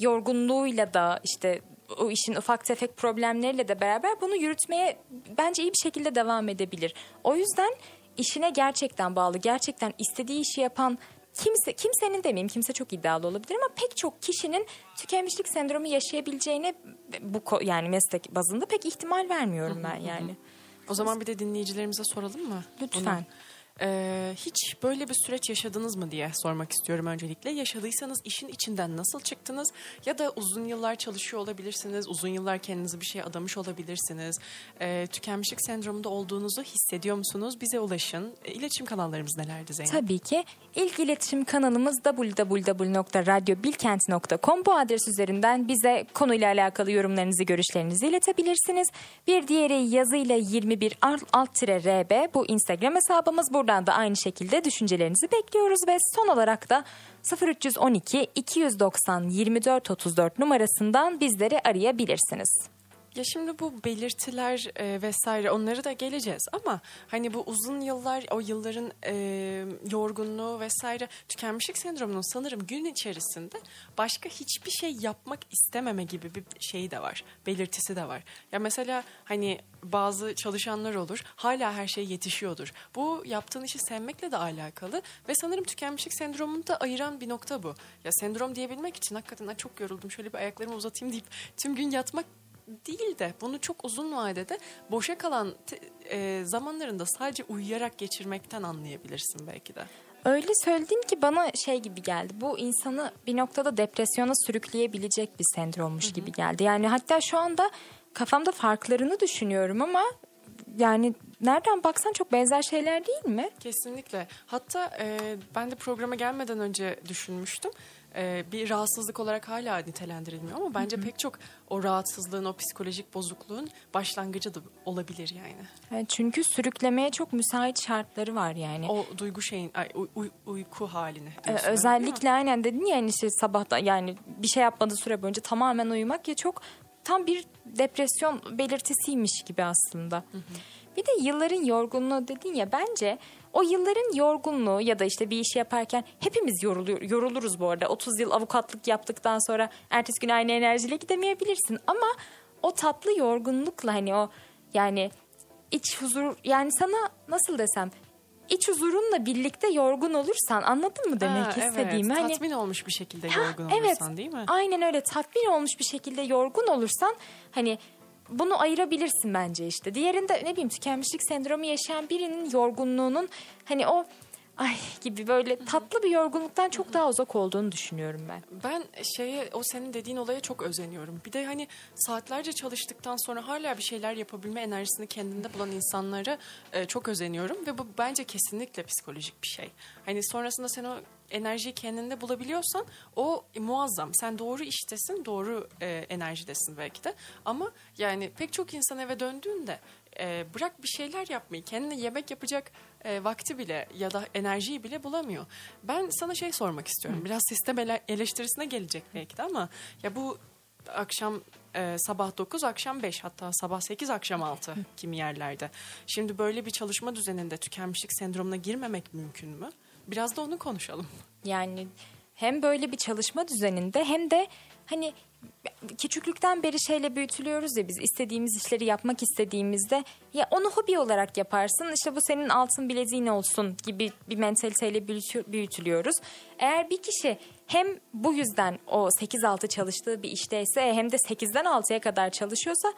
yorgunluğuyla da işte o işin ufak tefek problemleriyle de beraber bunu yürütmeye bence iyi bir şekilde devam edebilir. O yüzden işine gerçekten bağlı, gerçekten istediği işi yapan kimse, kimsenin demeyeyim, kimse çok iddialı olabilir ama pek çok kişinin tükenmişlik sendromu yaşayabileceğine bu yani meslek bazında pek ihtimal vermiyorum ben yani. O zaman bir de dinleyicilerimize soralım mı? Lütfen. Onu, Ee, hiç böyle bir süreç yaşadınız mı diye sormak istiyorum öncelikle. Yaşadıysanız işin içinden nasıl çıktınız? Ya da uzun yıllar çalışıyor olabilirsiniz, uzun yıllar kendinizi bir şeye adamış olabilirsiniz. Ee, tükenmişlik sendromunda olduğunuzu hissediyor musunuz? Bize ulaşın. İletişim kanallarımız nelerdi Zeynep? Tabii ki. İlk iletişim kanalımız double-u double-u double-u nokta radyo bilkent nokta com. Bu adres üzerinden bize konuyla alakalı yorumlarınızı, görüşlerinizi iletebilirsiniz. Bir diğeri yazıyla yirmi bir alt R B. Bu Instagram hesabımız. Buradan da aynı şekilde düşüncelerinizi bekliyoruz ve son olarak da sıfır üç on iki iki doksan yirmi dört otuz dört numarasından bizleri arayabilirsiniz. Ya şimdi bu belirtiler e, vesaire onları da geleceğiz ama hani bu uzun yıllar, o yılların e, yorgunluğu vesaire, tükenmişlik sendromunun sanırım gün içerisinde başka hiçbir şey yapmak istememe gibi bir şeyi de var, belirtisi de var. Ya mesela hani bazı çalışanlar olur, hala her şey yetişiyordur. Bu yaptığın işi sevmekle de alakalı ve sanırım tükenmişlik sendromunu da ayıran bir nokta bu. Ya sendrom diyebilmek için hakikaten çok yoruldum, şöyle bir ayaklarımı uzatayım deyip tüm gün yatmak değil de bunu çok uzun vadede boşa kalan te, e, zamanlarında sadece uyuyarak geçirmekten anlayabilirsin belki de. Öyle söyledin ki bana şey gibi geldi. Bu insanı bir noktada depresyona sürükleyebilecek bir sendrommuş, hı hı, gibi geldi. Yani hatta şu anda kafamda farklarını düşünüyorum ama yani nereden baksan çok benzer şeyler değil mi? Kesinlikle. Hatta e, ben de programa gelmeden önce düşünmüştüm. Bir rahatsızlık olarak hala nitelendirilmiyor ama bence, hı hı, pek çok o rahatsızlığın, o psikolojik bozukluğun başlangıcı da olabilir yani. Çünkü sürüklemeye çok müsait şartları var yani. O duygu şeyin, ay, uy, uyku halini. Ee, özellikle aynen dedin ya yani işte sabahta yani bir şey yapmadığı süre boyunca tamamen uyumak ya çok tam bir depresyon belirtisiymiş gibi aslında. Hı hı. Bir de yılların yorgunluğu dedin ya, bence o yılların yorgunluğu ya da işte bir işi yaparken hepimiz yoruluyor, yoruluruz bu arada. otuz yıl avukatlık yaptıktan sonra ertesi gün aynı enerjiyle gidemeyebilirsin ama o tatlı yorgunlukla hani o yani iç huzur, yani sana nasıl desem, iç huzurunla birlikte yorgun olursan, anladın mı demek ha, istediğimi? Evet, hani, tatmin olmuş bir şekilde ha, yorgun evet, olursan değil mi? Aynen öyle, tatmin olmuş bir şekilde yorgun olursan hani... Bunu ayırabilirsin bence işte. Diğerinde ne bileyim tükenmişlik sendromu yaşayan birinin yorgunluğunun hani o ay gibi böyle tatlı bir yorgunluktan çok daha uzak olduğunu düşünüyorum ben. Ben şeye, o senin dediğin olaya çok özeniyorum. Bir de hani saatlerce çalıştıktan sonra hala bir şeyler yapabilme enerjisini kendinde bulan insanlara e, çok özeniyorum ve bu bence kesinlikle psikolojik bir şey. Hani sonrasında sen o enerjiyi kendinde bulabiliyorsan o muazzam. Sen doğru iştesin, doğru e, enerjidesin belki de. Ama yani pek çok insan eve döndüğünde e, bırak bir şeyler yapmayı, kendine yemek yapacak e, vakti bile ya da enerjiyi bile bulamıyor. Ben sana şey sormak istiyorum. Biraz sistem eleştirisine gelecek belki de ama ya bu akşam e, sabah dokuz, akşam beş, hatta sabah sekiz, akşam altı kimi yerlerde. Şimdi böyle bir çalışma düzeninde tükenmişlik sendromuna girmemek mümkün mü? Biraz da onu konuşalım. Yani hem böyle bir çalışma düzeninde hem de hani küçüklükten beri şeyle büyütülüyoruz ya biz, istediğimiz işleri yapmak istediğimizde ya onu hobi olarak yaparsın işte bu senin altın bileziğin olsun gibi bir mentaliteyle büyütülüyoruz. Eğer bir kişi hem bu yüzden o sekiz altı çalıştığı bir işteyse hem de sekizden altıya kadar çalışıyorsa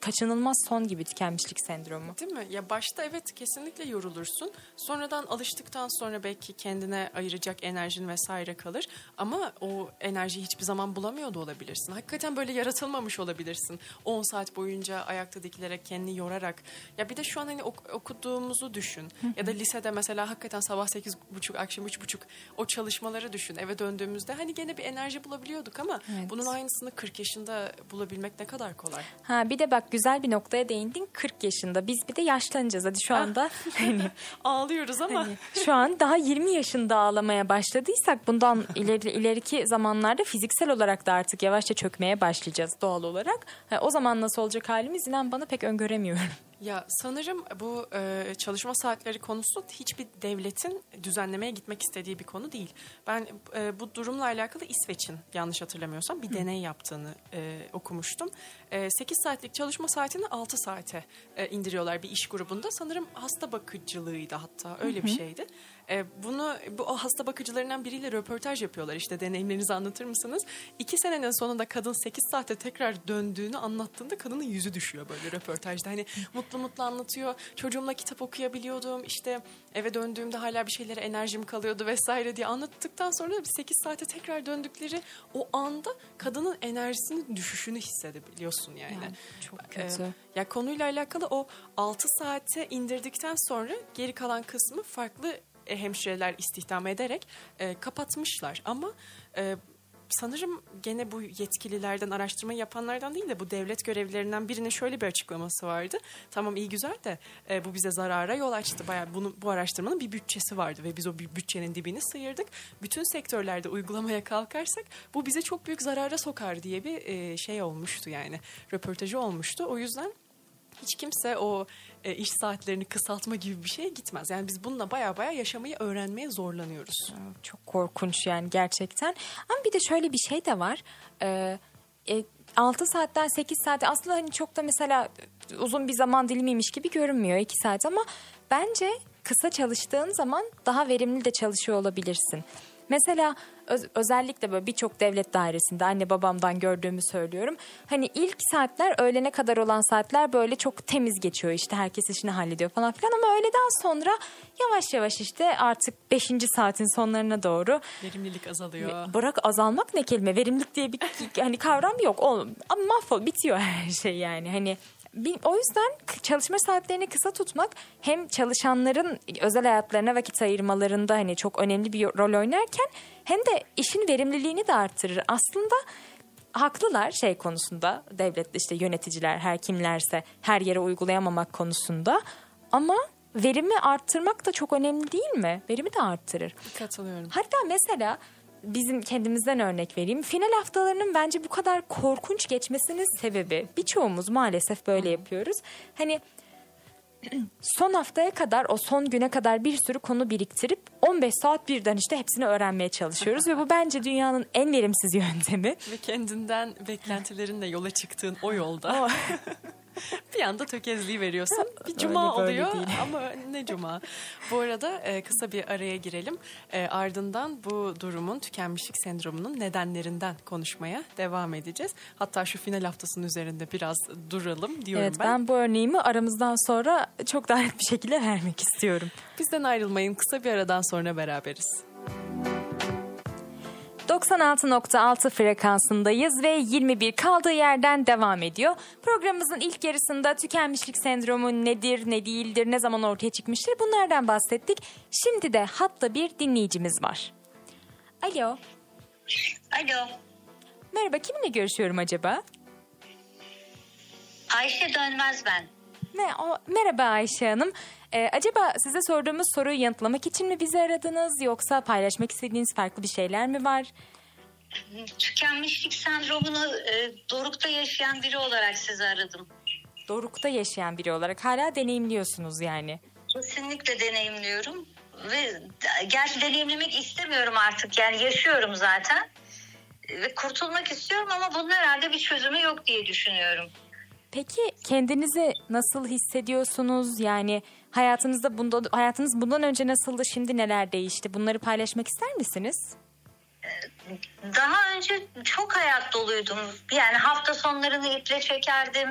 kaçınılmaz son gibi tükenmişlik sendromu. Değil mi? Ya başta evet kesinlikle yorulursun. Sonradan alıştıktan sonra belki kendine ayıracak enerjin vesaire kalır. Ama o enerjiyi hiçbir zaman bulamıyor da olabilirsin. Hakikaten böyle yaratılmamış olabilirsin. on saat boyunca ayakta dikilerek, kendini yorarak. Ya bir de şu an hani ok- okuduğumuzu düşün. Ya da lisede mesela hakikaten sabah sekiz buçuk, akşam üç buçuk o çalışmaları düşün. Eve döndüğümüzde hani gene bir enerji bulabiliyorduk ama evet, bunun aynısını kırk yaşında bulabilmek ne kadar kolay. Ha bir de bak güzel bir noktaya değindin, kırk yaşında. Biz bir de yaşlanacağız hadi şu anda. Hani, ağlıyoruz ama. Hani, şu an daha yirmi yaşında ağlamaya başladıysak bundan ileri, ileriki zamanlarda fiziksel olarak da artık yavaşça çökmeye başlayacağız doğal olarak. Ha, o zaman nasıl olacak halimiz inan bana pek öngöremiyorum. Ya sanırım bu e, çalışma saatleri konusu hiçbir devletin düzenlemeye gitmek istediği bir konu değil. Ben e, bu durumla alakalı İsveç'in yanlış hatırlamıyorsam bir Hı. deney yaptığını e, okumuştum. E, sekiz saatlik çalışma saatini altı saate e, indiriyorlar bir iş grubunda. Sanırım hasta bakıcılığıydı, hatta öyle Hı. bir şeydi. Bunu bu hasta bakıcılarından biriyle röportaj yapıyorlar, işte deneyimlerinizi anlatır mısınız? İki senenin sonunda kadın sekiz saate tekrar döndüğünü anlattığında kadının yüzü düşüyor böyle röportajda. Hani mutlu mutlu mutlu anlatıyor. Çocuğumla kitap okuyabiliyordum. İşte eve döndüğümde hala bir şeylere enerjim kalıyordu vesaire diye anlattıktan sonra da sekiz saate tekrar döndükleri o anda kadının enerjisinin düşüşünü hissedebiliyorsun yani. yani çok kötü. Ee, ya konuyla alakalı o altı saate indirdikten sonra geri kalan kısmı farklı hemşireler istihdam ederek e, kapatmışlar ama e, sanırım gene bu yetkililerden, araştırma yapanlardan değil de bu devlet görevlilerinden birinin şöyle bir açıklaması vardı. Tamam iyi güzel de e, bu bize zarara yol açtı. Bayağı bunu, bu araştırmanın bir bütçesi vardı ve biz o bütçenin dibini sıyırdık. Bütün sektörlerde uygulamaya kalkarsak bu bize çok büyük zarara sokar diye bir e, şey olmuştu yani. Röportajı olmuştu. O yüzden hiç kimse o e, iş saatlerini kısaltma gibi bir şeye gitmez. Yani biz bununla baya baya yaşamayı öğrenmeye zorlanıyoruz. Çok korkunç yani gerçekten. Ama bir de şöyle bir şey de var. Ee, e, altı saatten sekiz saate aslında hani çok da mesela uzun bir zaman dilimiymiş gibi görünmüyor iki saat ama bence kısa çalıştığın zaman daha verimli de çalışıyor olabilirsin. Mesela öz, özellikle böyle birçok devlet dairesinde anne babamdan gördüğümü söylüyorum. Hani ilk saatler öğlene kadar olan saatler böyle çok temiz geçiyor işte herkes işini hallediyor falan filan ama öğleden sonra yavaş yavaş işte artık beşinci saatin sonlarına doğru. Verimlilik azalıyor. Bırak azalmak ne kelime, verimlilik diye bir hani kavram yok. O mahvol bitiyor her şey yani hani. O yüzden çalışma saatlerini kısa tutmak hem çalışanların özel hayatlarına vakit ayırmalarında hani çok önemli bir rol oynarken hem de işin verimliliğini de arttırır. Aslında haklılar şey konusunda, devlet işte yöneticiler her kimlerse her yere uygulayamamak konusunda ama verimi arttırmak da çok önemli değil mi? Verimi de arttırır. Katılıyorum. Hatta mesela bizim kendimizden örnek vereyim. Final haftalarının bence bu kadar korkunç geçmesinin sebebi birçoğumuz maalesef böyle yapıyoruz. Hani son haftaya kadar o son güne kadar bir sürü konu biriktirip on beş saat birden işte hepsini öğrenmeye çalışıyoruz. Ve bu bence dünyanın en verimsiz yöntemi. Ve kendinden beklentilerinle yola çıktığın o yolda bir anda tökezliği veriyorsun. Bir cuma oluyor ama ne cuma. Bu arada e, kısa bir araya girelim. E, ardından bu durumun, tükenmişlik sendromunun nedenlerinden konuşmaya devam edeceğız. Hatta şu final haftasının üzerinde biraz duralım diyorum evet, ben. Evet ben bu örneğimi aramızdan sonra çok daha net bir şekilde vermek istiyorum. Bizden ayrılmayın, kısa bir aradan sonra beraberiz. doksan altı nokta altı frekansındayız ve yirmi bir kaldığı yerden devam ediyor. Programımızın ilk yarısında tükenmişlik sendromu nedir, ne değildir, ne zaman ortaya çıkmıştır bunlardan bahsettik. Şimdi de hatta bir dinleyicimiz var. Alo. Alo. Merhaba, kiminle görüşüyorum acaba? Ayşe Dönmez ben. Merhaba Ayşe Hanım. Ee, acaba size sorduğumuz soruyu yanıtlamak için mi bizi aradınız yoksa paylaşmak istediğiniz farklı bir şeyler mi var? Tükenmişlik sendromunu e, Doruk'ta yaşayan biri olarak sizi aradım. Doruk'ta yaşayan biri olarak hala deneyimliyorsunuz yani. Kesinlikle deneyimliyorum ve gerçi deneyimlemek istemiyorum artık yani yaşıyorum zaten ve kurtulmak istiyorum ama bunun herhalde bir çözümü yok diye düşünüyorum. Peki kendinizi nasıl hissediyorsunuz? Yani hayatınızda bundan, hayatınız bundan önce nasıldı? Şimdi neler değişti? Bunları paylaşmak ister misiniz? Daha önce çok hayat doluydum. Yani hafta sonlarını iple çekerdim.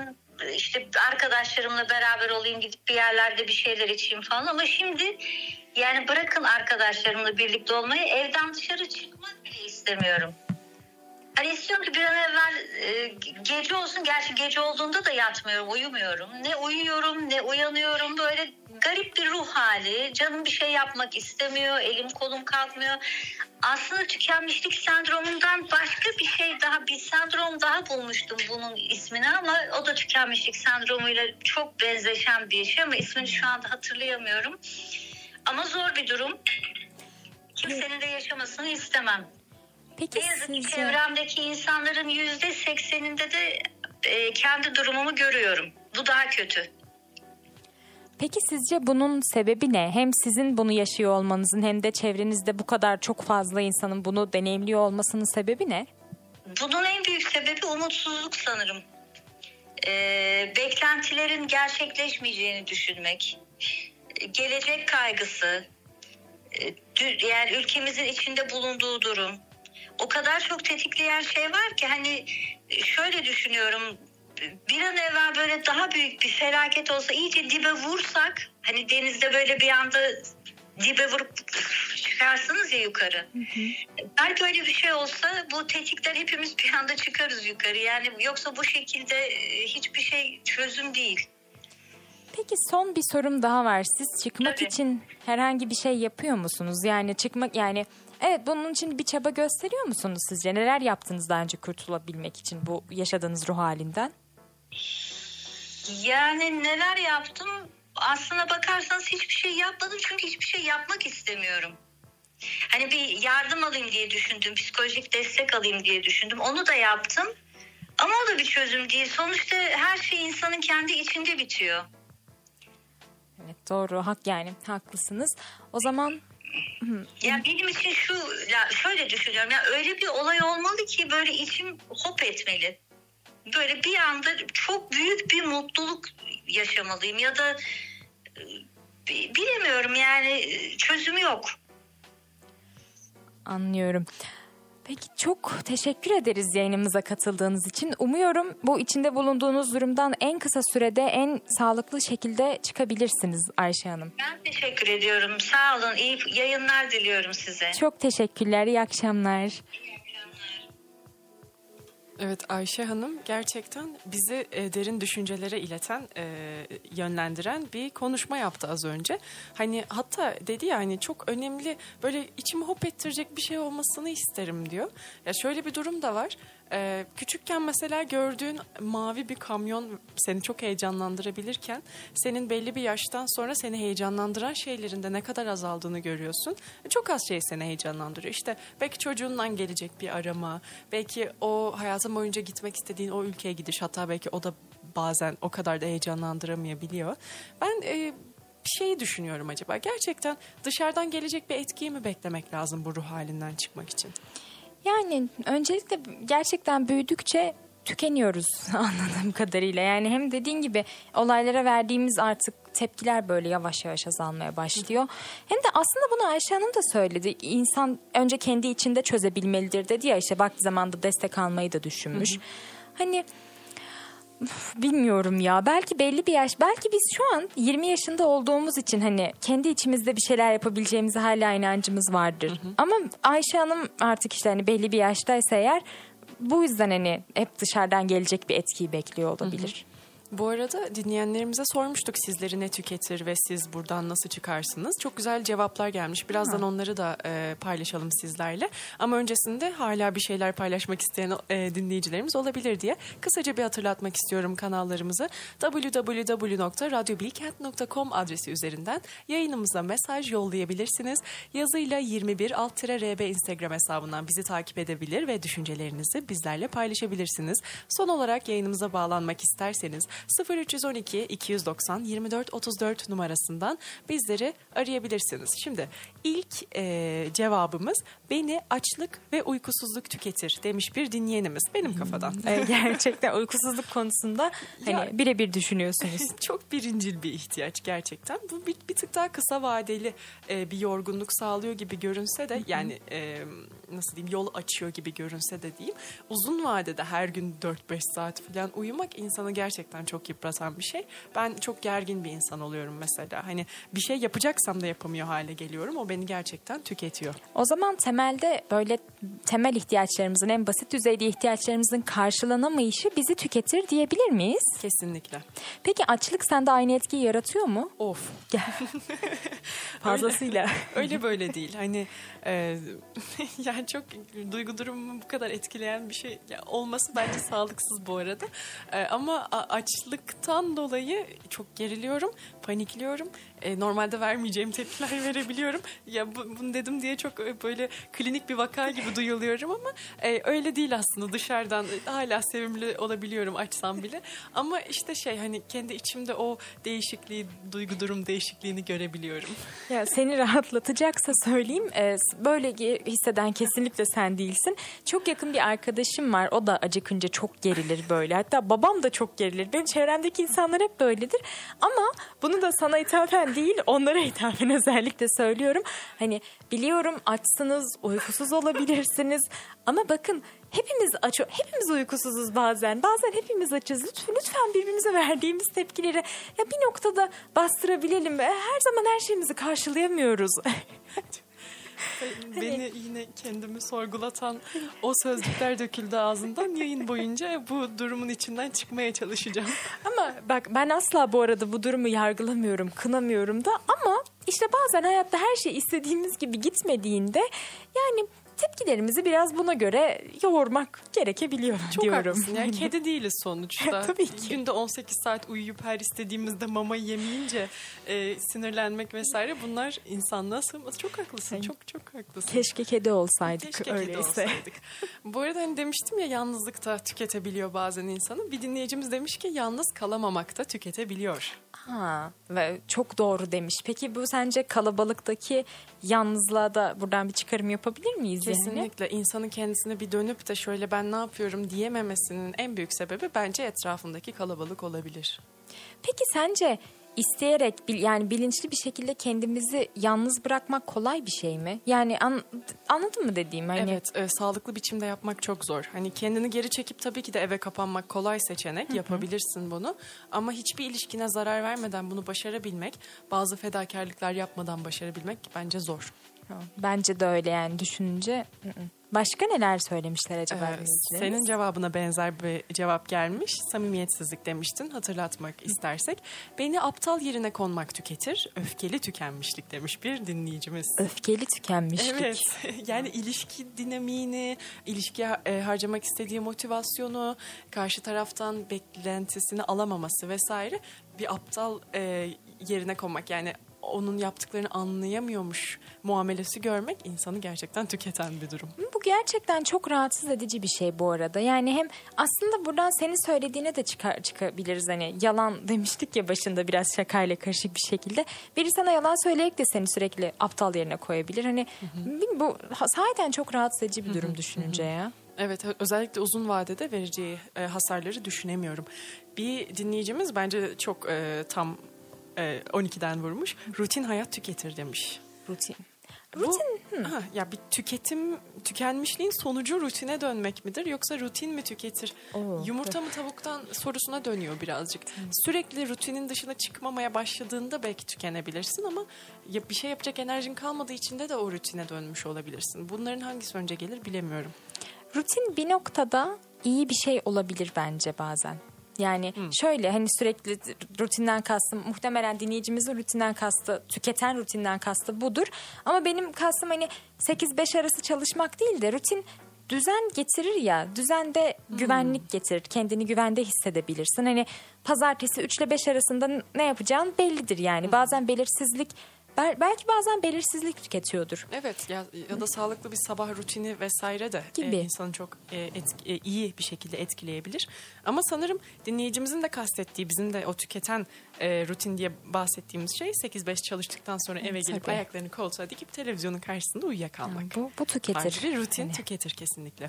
İşte arkadaşlarımla beraber olayım, gidip bir yerlerde bir şeyler içeyim falan. Ama şimdi yani bırakın arkadaşlarımla birlikte olmayı, evden dışarı çıkmak bile istemiyorum. Hani istiyorum ki bir an evvel e, gece olsun. Gerçi gece olduğunda da yatmıyorum, uyumuyorum. Ne uyuyorum ne uyanıyorum. Böyle garip bir ruh hali. Canım bir şey yapmak istemiyor. Elim kolum kalkmıyor. Aslında tükenmişlik sendromundan başka bir şey daha, bir sendrom daha bulmuştum bunun ismini ama o da tükenmişlik sendromuyla çok benzeşen bir şey ama ismini şu anda hatırlayamıyorum. Ama zor bir durum. Kimsenin de yaşamasını istemem. Peki ne yazık ki sizce çevremdeki insanların yüzde sekseninde de e, kendi durumumu görüyorum. Bu daha kötü. Peki sizce bunun sebebi ne? Hem sizin bunu yaşıyor olmanızın hem de çevrenizde bu kadar çok fazla insanın bunu deneyimliyor olmasının sebebi ne? Bunun en büyük sebebi umutsuzluk sanırım. E, beklentilerin gerçekleşmeyeceğini düşünmek, e, gelecek kaygısı, e, yani ülkemizin içinde bulunduğu durum. O kadar çok tetikleyen şey var ki hani şöyle düşünüyorum, bir an evvel böyle daha büyük bir felaket olsa, iyice dibe vursak, hani denizde böyle bir anda dibe vurup çıkarsınız ya yukarı. Hı hı. Belki öyle bir şey olsa bu tetikler hepimiz bir anda çıkarız yukarı. Yani yoksa bu şekilde hiçbir şey çözüm değil. Peki son bir sorum daha var. Siz çıkmak Tabii. için herhangi bir şey yapıyor musunuz? Yani çıkmak yani evet bunun için bir çaba gösteriyor musunuz sizce? Neler yaptınız daha önce kurtulabilmek için bu yaşadığınız ruh halinden? Yani neler yaptım? Aslına bakarsanız hiçbir şey yapmadım çünkü hiçbir şey yapmak istemiyorum. Hani bir yardım alayım diye düşündüm, psikolojik destek alayım diye düşündüm. Onu da yaptım ama o da bir çözüm değil. Sonuçta her şey insanın kendi içinde bitiyor. Evet doğru, hak yani haklısınız. O zaman... Ya benim için şu, ya şöyle düşünüyorum, ya öyle bir olay olmalı ki böyle içim hop etmeli. Böyle bir anda çok büyük bir mutluluk yaşamalıyım ya da bilemiyorum yani, çözümü yok. Anlıyorum. Peki çok teşekkür ederiz yayınımıza katıldığınız için. Umuyorum bu içinde bulunduğunuz durumdan en kısa sürede en sağlıklı şekilde çıkabilirsiniz Ayşe Hanım. Ben teşekkür ediyorum. Sağ olun. İyi yayınlar diliyorum size. Çok teşekkürler. İyi akşamlar. Evet Ayşe Hanım gerçekten bizi derin düşüncelere ileten, yönlendiren bir konuşma yaptı az önce. Hani hatta dedi ya hani çok önemli, böyle içimi hop ettirecek bir şey olmasını isterim diyor. Ya şöyle bir durum da var. Ee, küçükken mesela gördüğün mavi bir kamyon seni çok heyecanlandırabilirken senin belli bir yaştan sonra seni heyecanlandıran şeylerin de ne kadar azaldığını görüyorsun. Çok az şey seni heyecanlandırıyor. İşte belki çocuğundan gelecek bir arama, belki o hayatın boyunca gitmek istediğin o ülkeye gidiş, hatta belki o da bazen o kadar da heyecanlandıramayabiliyor. Ben... E, Bir şey düşünüyorum, acaba gerçekten dışarıdan gelecek bir etkiyi mi beklemek lazım bu ruh halinden çıkmak için? Yani öncelikle gerçekten büyüdükçe tükeniyoruz anladığım kadarıyla. Yani hem dediğin gibi olaylara verdiğimiz artık tepkiler böyle yavaş yavaş azalmaya başlıyor. Hem de aslında bunu Ayşe Hanım da söyledi. İnsan önce kendi içinde çözebilmelidir dedi ya, işte vakti zamanda destek almayı da düşünmüş. Hı hı. Hani... Bilmiyorum ya, belki belli bir yaş, belki biz şu an yirmi yaşında olduğumuz için hani kendi içimizde bir şeyler yapabileceğimize hala inancımız vardır. Hı hı. Ama Ayşe Hanım artık işte hani belli bir yaştaysa eğer, bu yüzden hani hep dışarıdan gelecek bir etkiyi bekliyor olabilir. Hı hı. Bu arada dinleyenlerimize sormuştuk sizleri ne tüketir ve siz buradan nasıl çıkarsınız? Çok güzel cevaplar gelmiş. Birazdan Hı. onları da e, paylaşalım sizlerle. Ama öncesinde hala bir şeyler paylaşmak isteyen e, dinleyicilerimiz olabilir diye kısaca bir hatırlatmak istiyorum kanallarımızı. double-u double-u double-u nokta radyo bilkent nokta com adresi üzerinden yayınımıza mesaj yollayabilirsiniz. Yazıyla yirmi bir alt R B Instagram hesabından bizi takip edebilir ve düşüncelerinizi bizlerle paylaşabilirsiniz. Son olarak yayınımıza bağlanmak isterseniz sıfır üç on iki iki doksan yirmi dört otuz dört numarasından bizleri arayabilirsiniz. Şimdi ilk e, cevabımız beni açlık ve uykusuzluk tüketir demiş bir dinleyenimiz, benim kafadan. Gerçekten uykusuzluk konusunda hani birebir düşünüyorsunuz. Çok birincil bir ihtiyaç gerçekten. Bu bir, bir tık daha kısa vadeli e, bir yorgunluk sağlıyor gibi görünse de yani e, nasıl diyeyim, yol açıyor gibi görünse de diyeyim. Uzun vadede her gün dört beş saat falan uyumak insanı gerçekten çok yıpratan bir şey. Ben çok gergin bir insan oluyorum mesela. Hani bir şey yapacaksam da yapamıyor hale geliyorum. O beni gerçekten tüketiyor. O zaman temelde böyle temel ihtiyaçlarımızın, en basit düzeyde ihtiyaçlarımızın karşılanamayışı bizi tüketir diyebilir miyiz? Kesinlikle. Peki açlık sende aynı etkiyi yaratıyor mu? Of. Fazlasıyla. Öyle, öyle böyle değil. Hani e, yani çok duygu durumumu bu kadar etkileyen bir şey olması bence sağlıksız bu arada. E, ama açlık açlıktan dolayı çok geriliyorum, panikliyorum. E, normalde vermeyeceğim tepkiler verebiliyorum. Ya bu, bunu dedim diye çok böyle klinik bir vaka gibi duyuluyorum ama e, öyle değil aslında. Dışarıdan hala sevimli olabiliyorum açsam bile. Ama işte şey hani kendi içimde o değişikliği, duygu durum değişikliğini görebiliyorum. Ya seni rahatlatacaksa söyleyeyim. E, böyle hisseden kesinlikle sen değilsin. Çok yakın bir arkadaşım var. O da acıkınca çok gerilir böyle. Hatta babam da çok gerilir. Benim çevremdeki insanlar hep böyledir. Ama bunu da sana ithafen değil, onlara hitaben özellikle söylüyorum. Hani biliyorum açsınız, uykusuz olabilirsiniz ama bakın hepimiz aç, hepimiz uykusuzuz bazen. Bazen hepimiz açız. Lütfen, lütfen birbirimize verdiğimiz tepkileri ya bir noktada bastırabilelim. Her zaman her şeyimizi karşılayamıyoruz. Beni yine kendimi sorgulatan o sözcükler döküldü ağzından. Yayın boyunca bu durumun içinden çıkmaya çalışacağım. Ama bak, ben asla bu arada bu durumu yargılamıyorum, kınamıyorum da. Ama işte bazen hayatta her şey istediğimiz gibi gitmediğinde yani tepkilerimizi biraz buna göre yoğurmak gerekebiliyor çok diyorum. Çok haklısın. Yani kedi değiliz sonuçta. Tabii ki. Günde on sekiz saat uyuyup her istediğimizde mama yemeyince e, sinirlenmek vesaire, bunlar insanlığa sığmaz. Çok haklısın. Yani, çok çok haklısın. Keşke kedi olsaydık. Keşke öyleyse. Kedi olsaydık. Bu arada hani demiştim ya, yalnızlıkta tüketebiliyor bazen insanı. Bir dinleyicimiz demiş ki yalnız kalamamakta tüketebiliyor. Ha, ve çok doğru demiş. Peki bu sence kalabalıktaki yalnızlığa da buradan bir çıkarım yapabilir miyiz? Kesinlikle. Yani? İnsanın kendisine bir dönüp de şöyle ben ne yapıyorum diyememesinin en büyük sebebi bence etrafındaki kalabalık olabilir. Peki sence isteyerek yani bilinçli bir şekilde kendimizi yalnız bırakmak kolay bir şey mi? Yani an, anladın mı dediğim? Hani... Evet, e, sağlıklı biçimde yapmak çok zor. Hani kendini geri çekip tabii ki de eve kapanmak kolay seçenek. Hı-hı. Yapabilirsin bunu. Ama hiçbir ilişkine zarar vermeden bunu başarabilmek, bazı fedakarlıklar yapmadan başarabilmek bence zor. Bence de öyle yani düşününce. Başka neler söylemişler acaba? Ee, senin cevabına benzer bir cevap gelmiş. Samimiyetsizlik demiştin, hatırlatmak istersek. Beni aptal yerine konmak tüketir. Öfkeli tükenmişlik demiş bir dinleyicimiz. Öfkeli tükenmişlik. Evet. Yani ilişki dinamiğini, ilişkiye harcamak istediği motivasyonu, karşı taraftan beklentisini alamaması vesaire bir aptal yerine konmak. Yani onun yaptıklarını anlayamıyormuş muamelesi görmek insanı gerçekten tüketen bir durum. Bu gerçekten çok rahatsız edici bir şey bu arada. Yani hem aslında buradan senin söylediğine de çıkar, çıkabiliriz. Hani yalan demiştik ya başında, biraz şakayla karışık bir şekilde. Biri sana yalan söyleyerek de seni sürekli aptal yerine koyabilir. Hani hı hı. bu sahiden çok rahatsız edici bir durum hı hı. düşününce hı hı. ya. Evet, özellikle uzun vadede vereceği hasarları düşünemiyorum. Bir dinleyicimiz bence çok e, tam... on ikiden vurmuş. Rutin hayat tüketir demiş. Rutin. Rutin. Bu, ha, ya bir tüketim, tükenmişliğin sonucu rutine dönmek midir yoksa rutin mi tüketir? Oo, Yumurta de. mı tavuktan sorusuna dönüyor birazcık. Hmm. Sürekli rutinin dışına çıkmamaya başladığında belki tükenebilirsin ama bir şey yapacak enerjin kalmadığı için de, de o rutine dönmüş olabilirsin. Bunların hangisi önce gelir bilemiyorum. Rutin bir noktada iyi bir şey olabilir bence bazen. Yani hmm. şöyle hani sürekli rutinden kastım, muhtemelen dinleyicimizin rutinden kastı, tüketen rutinden kastı budur. Ama benim kastım hani sekiz beş arası çalışmak değil de rutin düzen getirir ya, düzende hmm. güvenlik getirir, kendini güvende hissedebilirsin. Hani pazartesi üç ile beş arasında ne yapacağın bellidir yani hmm. bazen belirsizlik. Belki bazen belirsizlik tüketiyordur. Evet ya, ya da sağlıklı bir sabah rutini vesaire de gibi. E, insanı çok e, etki, e, iyi bir şekilde etkileyebilir. Ama sanırım dinleyicimizin de kastettiği, bizim de o tüketen e, rutin diye bahsettiğimiz şey sekiz beş çalıştıktan sonra eve evet, gelip tabii. ayaklarını koltuğa dikip televizyonun karşısında uyuyakalmak. Bu, bu tüketir. Bir rutin yani. Tüketir kesinlikle.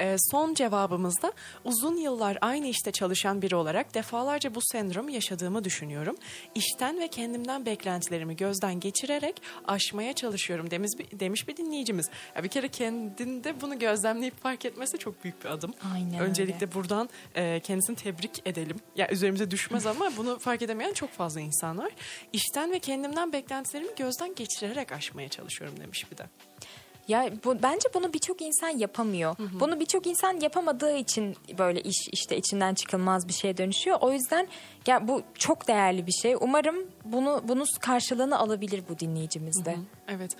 E, son cevabımızda uzun yıllar aynı işte çalışan biri olarak defalarca bu sendromu yaşadığımı düşünüyorum. İşten ve kendimden beklentilerimi gözden geçirerek aşmaya çalışıyorum demiş, demiş bir dinleyicimiz. Ya bir kere kendinde bunu gözlemleyip fark etmesi çok büyük bir adım. Aynen Öncelikle öyle. buradan e, kendisini tebrik edelim. Ya üzerimize düşmez ama bunu fark edemeyen çok fazla insan var. İşten ve kendimden beklentilerimi gözden geçirerek aşmaya çalışıyorum demiş bir de. Ya bu, bence bunu birçok insan yapamıyor. Hı hı. Bunu birçok insan yapamadığı için böyle iş işte içinden çıkılmaz bir şeye dönüşüyor. O yüzden ya bu çok değerli bir şey. Umarım bunu bunun karşılığını alabilir bu dinleyicimiz de. Hı hı. Evet.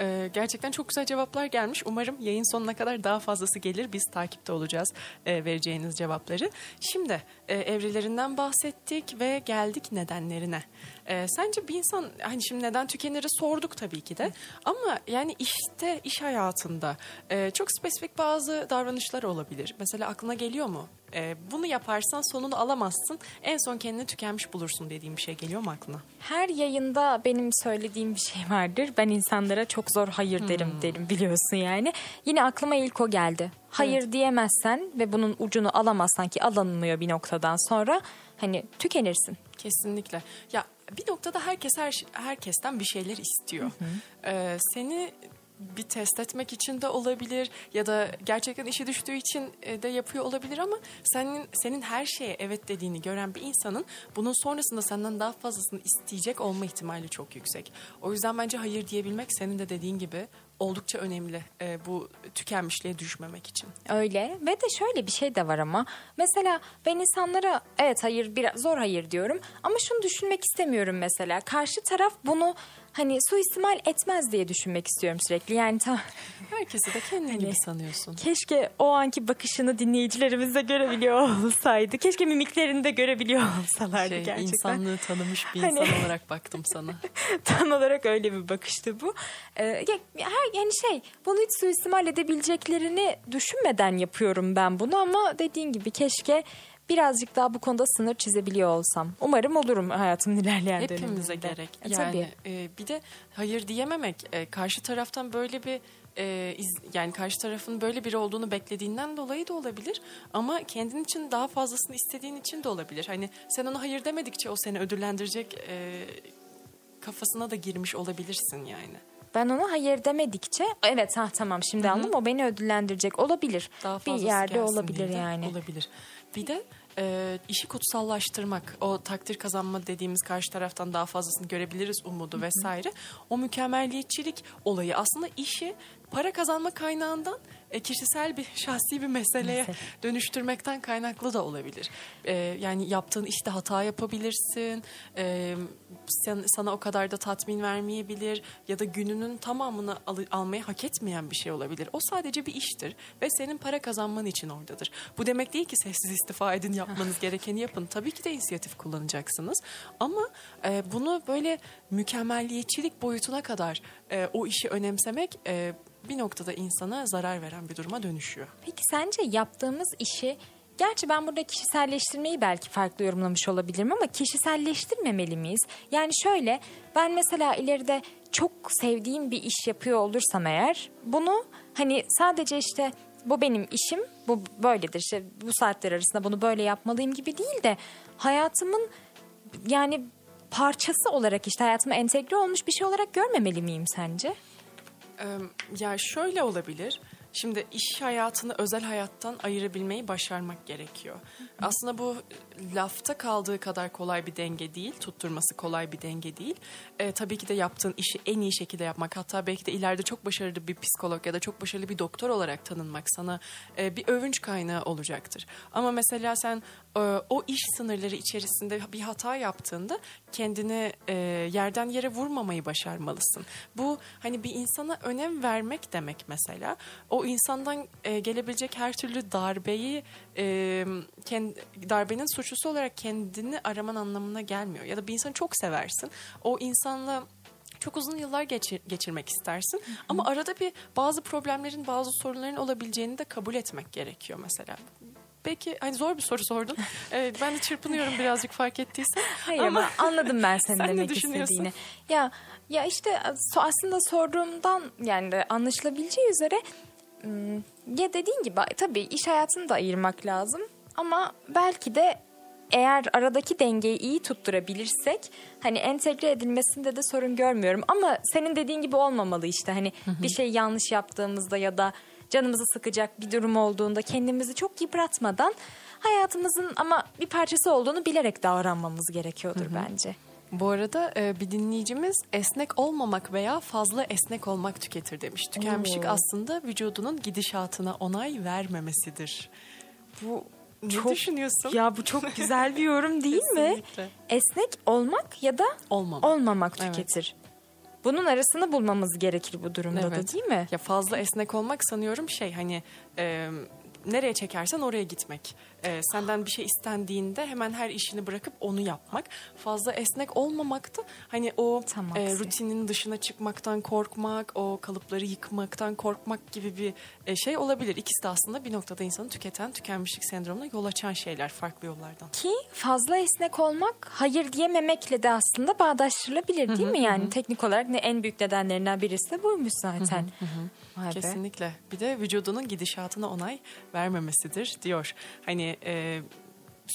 Ee, gerçekten çok güzel cevaplar gelmiş. Umarım yayın sonuna kadar daha fazlası gelir. Biz takipte olacağız e, vereceğiniz cevapları. Şimdi e, evrelerinden bahsettik ve geldik nedenlerine. E, sence bir insan hani şimdi neden tükenir'i sorduk tabii ki de. Hı. Ama yani işte iş hayatında e, çok spesifik bazı davranışlar olabilir. Mesela aklına geliyor mu? E, bunu yaparsan sonunu alamazsın. En son kendini tükenmiş bulursun dediğim bir şey geliyor mu aklına? Her yayında benim söylediğim bir şey vardır. Ben insanlara çok zor hayır derim hmm. derim biliyorsun yani. Yine aklıma ilk o geldi. Hayır evet. diyemezsen ve bunun ucunu alamazsan ki alınmıyor bir noktadan sonra hani tükenirsin. Kesinlikle. Ya bir noktada herkes her, herkesten bir şeyler istiyor. Hı hı. Ee, seni bir test etmek için de olabilir ya da gerçekten işi düştüğü için de yapıyor olabilir, ama senin senin her şeye evet dediğini gören bir insanın bunun sonrasında senden daha fazlasını isteyecek olma ihtimali çok yüksek. O yüzden bence hayır diyebilmek, senin de dediğin gibi, oldukça önemli e, bu tükenmişliğe düşmemek için. Öyle ve de şöyle bir şey de var ama. Mesela ben insanlara evet hayır, biraz zor hayır diyorum ama şunu düşünmek istemiyorum mesela. Karşı taraf bunu hani suistimal etmez diye düşünmek istiyorum sürekli. Yani tam herkesi de kendini hani, gibi sanıyorsun. Keşke o anki bakışını dinleyicilerimiz de görebiliyor olsaydı. Keşke mimiklerini de görebiliyor olsalardı şey, gerçekten. İnsanlığı tanımış bir hani... insan olarak baktım sana. Tam olarak öyle bir bakıştı bu. Ee, her Yani şey, bunu hiç suistimal edebileceklerini düşünmeden yapıyorum ben bunu, ama dediğin gibi keşke birazcık daha bu konuda sınır çizebiliyor olsam. Umarım olurum hayatımın ilerleyen döneminde. Hepimize gerek. E, yani e, bir de hayır diyememek, e, karşı taraftan böyle bir e, iz, yani karşı tarafın böyle biri olduğunu beklediğinden dolayı da olabilir, ama kendin için daha fazlasını istediğin için de olabilir. Hani sen ona hayır demedikçe o seni ödüllendirecek e, kafasına da girmiş olabilirsin yani. Ben ona hayır demedikçe evet ha tamam şimdi Hı-hı. anladım, o beni ödüllendirecek olabilir. Daha fazlası bir yerde olabilir yani. Olabilir. Bir de e, işi kutsallaştırmak, o takdir kazanma dediğimiz, karşı taraftan daha fazlasını görebiliriz umudu Hı-hı. vesaire. O mükemmelliyetçilik olayı aslında işi para kazanma kaynağından e, kişisel bir şahsi bir meseleye Mesela. dönüştürmekten kaynaklı da olabilir. E, yani yaptığın işte hata yapabilirsin, e, sen, sana o kadar da tatmin vermeyebilir ya da gününün tamamını al, almayı hak etmeyen bir şey olabilir. O sadece bir iştir ve senin para kazanman için oradadır. Bu demek değil ki sessiz istifa edin, yapmanız gerekeni yapın. Tabii ki de inisiyatif kullanacaksınız, ama e, bunu böyle mükemmelliyetçilik boyutuna kadar e, o işi önemsemek... E, bir noktada insana zarar veren bir duruma dönüşüyor. Peki sence yaptığımız işi, gerçi ben burada kişiselleştirmeyi belki farklı yorumlamış olabilirim, ama kişiselleştirmemeli miyiz? Yani şöyle, ben mesela ileride çok sevdiğim bir iş yapıyor olursam eğer, bunu hani sadece işte bu benim işim, bu böyledir, işte bu saatler arasında bunu böyle yapmalıyım gibi değil de hayatımın yani parçası olarak, işte hayatıma entegre olmuş bir şey olarak görmemeli miyim sence? Ya şöyle olabilir. Şimdi iş hayatını özel hayattan ayırabilmeyi başarmak gerekiyor. Aslında bu lafta kaldığı kadar kolay bir denge değil. Tutturması kolay bir denge değil. E, tabii ki de yaptığın işi en iyi şekilde yapmak. Hatta belki de ileride çok başarılı bir psikolog ya da çok başarılı bir doktor olarak tanınmak sana e, bir övünç kaynağı olacaktır. Ama mesela sen e, o iş sınırları içerisinde bir hata yaptığında kendini e, yerden yere vurmamayı başarmalısın. Bu hani bir insana önem vermek demek mesela. O O insandan e, gelebilecek her türlü darbeyi, e, kend, darbenin suçlusu olarak kendini araman anlamına gelmiyor. Ya da bir insanı çok seversin. O insanla çok uzun yıllar geçir, geçirmek istersin. Hı-hı. Ama arada bir bazı problemlerin, bazı sorunların olabileceğini de kabul etmek gerekiyor mesela. Peki hani zor bir soru sordun. Evet, ben de çırpınıyorum birazcık, fark ettiysen. Hayır ama, ama anladım ben senin sen demek istediğini. Ya, ya işte aslında sorduğumdan yani de anlaşılabileceği üzere... Ya dediğin gibi tabii iş hayatını da ayırmak lazım, ama belki de eğer aradaki dengeyi iyi tutturabilirsek hani entegre edilmesinde de sorun görmüyorum, ama senin dediğin gibi olmamalı işte hani hı hı. bir şey yanlış yaptığımızda ya da canımızı sıkacak bir durum olduğunda kendimizi çok yıpratmadan hayatımızın ama bir parçası olduğunu bilerek davranmamız gerekiyordur hı hı. bence. Bu arada bir dinleyicimiz esnek olmamak veya fazla esnek olmak tüketir demiş. Tükenmişlik Oo. aslında vücudunun gidişatına onay vermemesidir. Bu ne çok, düşünüyorsun? Ya bu çok güzel bir yorum değil mi? Esnek olmak ya da olmamak, olmamak tüketir. Evet. Bunun arasını bulmamız gerekir bu durumda evet. da değil mi? Ya fazla esnek olmak sanıyorum şey hani... E, nereye çekersen oraya gitmek. Ee, senden bir şey istendiğinde hemen her işini bırakıp onu yapmak. Fazla esnek olmamak da hani o e, rutinin dışına çıkmaktan korkmak, o kalıpları yıkmaktan korkmak gibi bir e, şey olabilir. İkisi de aslında bir noktada insanı tüketen, tükenmişlik sendromuna yol açan şeyler farklı yollardan. Ki fazla esnek olmak hayır diyememekle de aslında bağdaştırılabilir değil hı-hı, mi? Yani hı-hı. teknik olarak ne en büyük nedenlerinden birisi de buymuş zaten. Hı-hı, hı-hı. Kesinlikle. Bir de vücudunun gidişatına onay vermemesidir diyor. Hani e,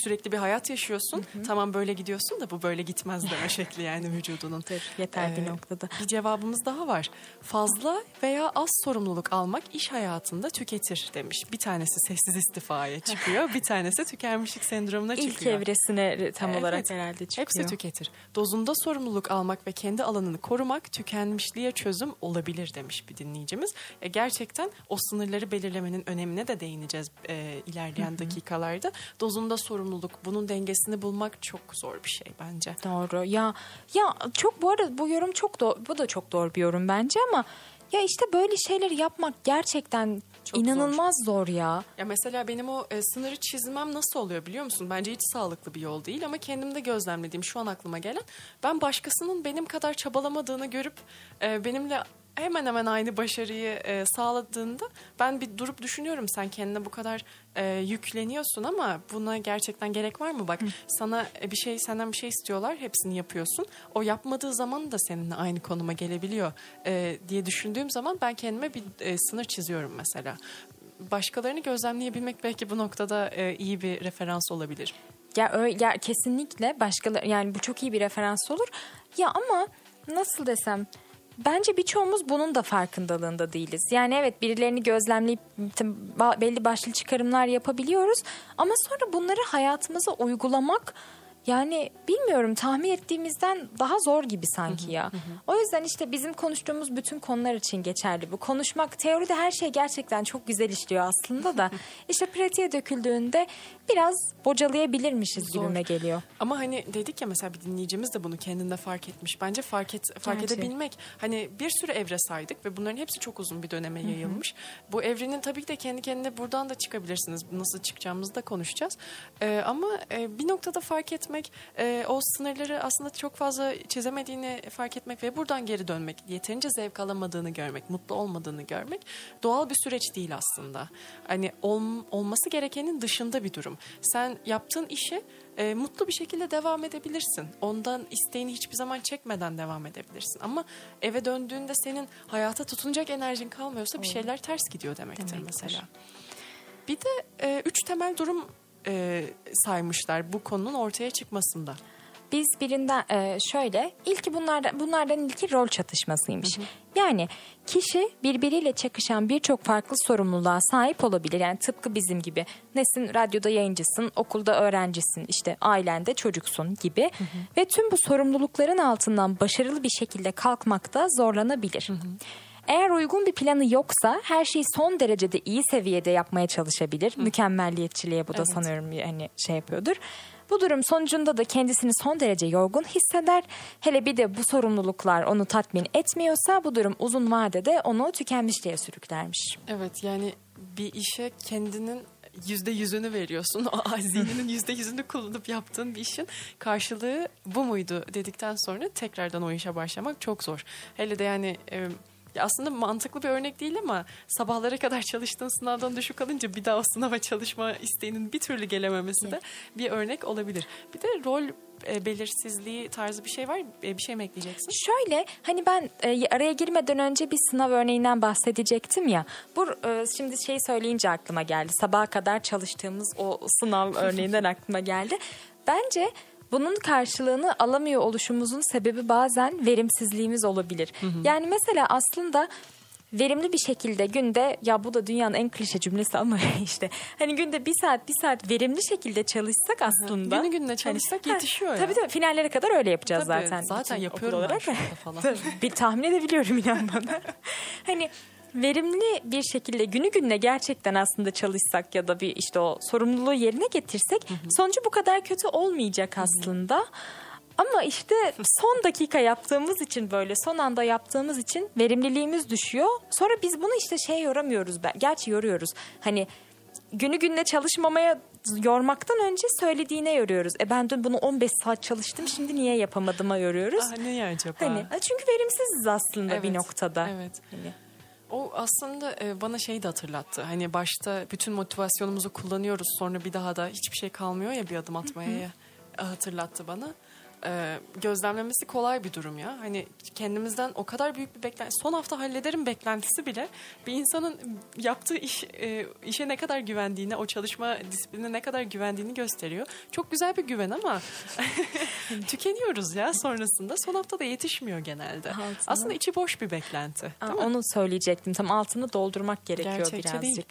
sürekli bir hayat yaşıyorsun. Hı hı. Tamam böyle gidiyorsun da bu böyle gitmez deme şekli yani vücudunun. Yeter bir ee, noktada. Bir cevabımız daha var. Fazla veya az sorumluluk almak iş hayatında tüketir demiş. Bir tanesi sessiz istifaya çıkıyor. Bir tanesi tükenmişlik sendromuna çıkıyor. İlk evresine tam evet, olarak herhalde çıkıyor. Hepsi tüketir. Dozunda sorumluluk almak ve kendi alanını korumak tükenmişliğe çözüm olabilir demiş bir dinleyicimiz. E, gerçekten o sınırları belirlemenin önemine de değineceğiz e, ilerleyen hı hı. dakikalarda. Dozunda sorumluluk, bunun dengesini bulmak çok zor bir şey bence. Doğru. Ya ya çok bu arada bu yorum çok do- bu da çok doğru bir yorum bence ama ya işte böyle şeyleri yapmak gerçekten çok inanılmaz zor. zor ya. Ya mesela benim o e, sınırı çizmem nasıl oluyor biliyor musun? Bence hiç sağlıklı bir yol değil ama kendimde gözlemlediğim şu an aklıma gelen, ben başkasının benim kadar çabalamadığını görüp e, benimle hemen hemen aynı başarıyı e, sağladığında ben bir durup düşünüyorum, sen kendine bu kadar e, yükleniyorsun ama buna gerçekten gerek var mı? Bak Hı. sana bir şey, senden bir şey istiyorlar, hepsini yapıyorsun. O yapmadığı zaman da seninle aynı konuma gelebiliyor e, diye düşündüğüm zaman ben kendime bir e, sınır çiziyorum mesela. Başkalarını gözlemleyebilmek belki bu noktada e, iyi bir referans olabilir. Ya, öyle, ya kesinlikle başkaları, yani bu çok iyi bir referans olur. Ya ama nasıl desem? Bence birçoğumuz bunun da farkındalığında değiliz. Yani evet, birilerini gözlemleyip belli başlı çıkarımlar yapabiliyoruz. Ama sonra bunları hayatımıza uygulamak, yani bilmiyorum, tahmin ettiğimizden daha zor gibi sanki ya. Hı hı hı. O yüzden işte bizim konuştuğumuz bütün konular için geçerli bu. Konuşmak, teoride her şey gerçekten çok güzel işliyor aslında da. İşte pratiğe döküldüğünde biraz bocalayabilirmişiz zor. Gibime geliyor. Ama hani dedik ya, mesela bir dinleyicimiz de bunu kendinde fark etmiş. Bence fark, et, fark edebilmek. Hani bir sürü evre saydık ve bunların hepsi çok uzun bir döneme yayılmış. Hı hı. Bu evrenin tabii ki de kendi kendine buradan da çıkabilirsiniz. Nasıl çıkacağımızı da konuşacağız. Ee, ama bir noktada fark etmek, o sınırları aslında çok fazla çizemediğini fark etmek ve buradan geri dönmek, yeterince zevk alamadığını görmek, mutlu olmadığını görmek doğal bir süreç değil aslında. Hani ol, olması gerekenin dışında bir durum. Sen yaptığın işi e, mutlu bir şekilde devam edebilirsin. Ondan isteğini hiçbir zaman çekmeden devam edebilirsin. Ama eve döndüğünde senin hayata tutunacak enerjin kalmıyorsa bir şeyler ters gidiyor demektir, demektir. mesela. Bir de e, üç temel durum E, saymışlar bu konunun ortaya çıkmasında. Biz birinden e, şöyle, ilki bunlardan, bunlardan ilki rol çatışmasıymış. Hı hı. Yani kişi birbiriyle çakışan birçok farklı sorumluluğa sahip olabilir. Yani tıpkı bizim gibi. Nesin? Radyoda yayıncısın, okulda öğrencisin, işte ailende çocuksun gibi. Hı hı. Ve tüm bu sorumlulukların altından başarılı bir şekilde kalkmakta zorlanabilir. Hı hı. Eğer uygun bir planı yoksa her şeyi son derecede iyi seviyede yapmaya çalışabilir. Hı. Mükemmelliyetçiliğe bu da evet. sanıyorum hani şey yapıyordur. Bu durum sonucunda da kendisini son derece yorgun hisseder. Hele bir de bu sorumluluklar onu tatmin etmiyorsa bu durum uzun vadede onu tükenmişliğe sürüklermiş. Evet, yani bir işe kendinin yüzde yüzünü veriyorsun. O zihninin yüzde yüzünü kullanıp yaptığın bir işin karşılığı bu muydu dedikten sonra tekrardan o işe başlamak çok zor. Hele de yani... E- Ya aslında mantıklı bir örnek değil ama sabahlara kadar çalıştığın sınavdan düşük alınca bir daha o sınava çalışma isteğinin bir türlü gelememesi de bir örnek olabilir. Bir de rol belirsizliği tarzı bir şey var. Bir şey mi ekleyeceksin? Şöyle, hani ben araya girmeden önce bir sınav örneğinden bahsedecektim ya. Bu şimdi şey söyleyince aklıma geldi. Sabaha kadar çalıştığımız o sınav örneğinden aklıma geldi. Bence... Bunun karşılığını alamıyor oluşumuzun sebebi bazen verimsizliğimiz olabilir. Hı hı. Yani mesela aslında verimli bir şekilde günde, ya bu da dünyanın en klişe cümlesi ama işte hani günde bir saat bir saat verimli şekilde çalışsak aslında. Hı hı. Günü gününe çalışsak hani, yetişiyor ha, ya. Tabii de finallere kadar öyle yapacağız tabii, zaten. Zaten yapıyorum olarak falan. Bir tahmin edebiliyorum inan bana. Hani... Verimli bir şekilde günü gününe gerçekten aslında çalışsak ya da bir işte o sorumluluğu yerine getirsek hı hı. sonucu bu kadar kötü olmayacak aslında. Hı hı. Ama işte son dakika yaptığımız için, böyle son anda yaptığımız için verimliliğimiz düşüyor. Sonra biz bunu işte şey yoramıyoruz. Gerçi yoruyoruz. Hani günü gününe çalışmamaya yormaktan önce söylediğine yoruyoruz. E ben dün bunu on beş saat çalıştım, şimdi niye yapamadıma yoruyoruz. Ah, niye acaba? Hani, çünkü verimsiziz aslında evet, bir noktada. Evet. Hani. O aslında bana şey de hatırlattı. Hani başta bütün motivasyonumuzu kullanıyoruz, sonra bir daha da hiçbir şey kalmıyor ya bir adım atmaya, hatırlattı bana. e, gözlemlemesi kolay bir durum ya. Hani kendimizden o kadar büyük bir beklenti, son hafta hallederim beklentisi bile bir insanın yaptığı iş, e, işe ne kadar güvendiğine, o çalışma disiplinine ne kadar güvendiğini gösteriyor. Çok güzel bir güven ama tükeniyoruz ya sonrasında. Son hafta da yetişmiyor genelde. Altını. Aslında içi boş bir beklenti. Aa, onu söyleyecektim. Tam altını doldurmak gerekiyor gerçekçi birazcık. Değil.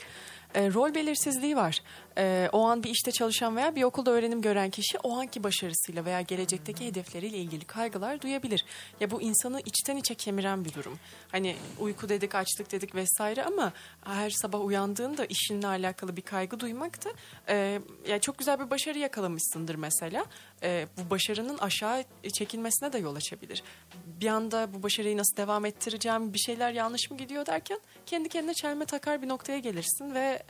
E, rol belirsizliği var. E, o an bir işte çalışan veya bir okulda öğrenim gören kişi o anki başarısıyla veya gelecekteki hedefleriyle ilgili kaygılar duyabilir. Ya bu insanı içten içe kemiren bir durum. Hani uyku dedik, açlık dedik vesaire ama her sabah uyandığında işinle alakalı bir kaygı duymak da e, ya çok güzel bir başarı yakalamışsındır mesela. E, bu başarının aşağı çekilmesine de yol açabilir. Bir anda bu başarıyı nasıl devam ettireceğim, bir şeyler yanlış mı gidiyor derken kendi kendine çelme takar bir noktaya gelirsin ve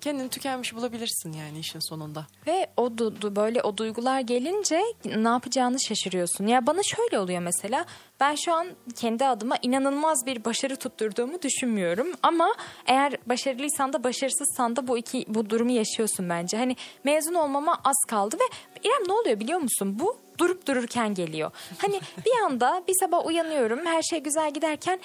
kendini tükenmiş bulabilirsin yani işin sonunda. Ve o du- böyle o duygular gelince ne yapacağını şaşırıyorsun. Ya bana şöyle oluyor mesela, ben şu an kendi adıma inanılmaz bir başarı tutturduğumu düşünmüyorum ama eğer başarılıysan da başarısızsan da bu iki bu durumu yaşıyorsun bence. Hani mezun olmama az kaldı ve İrem ne oluyor biliyor musun? Bu durup dururken geliyor. Hani bir anda bir sabah uyanıyorum, her şey güzel giderken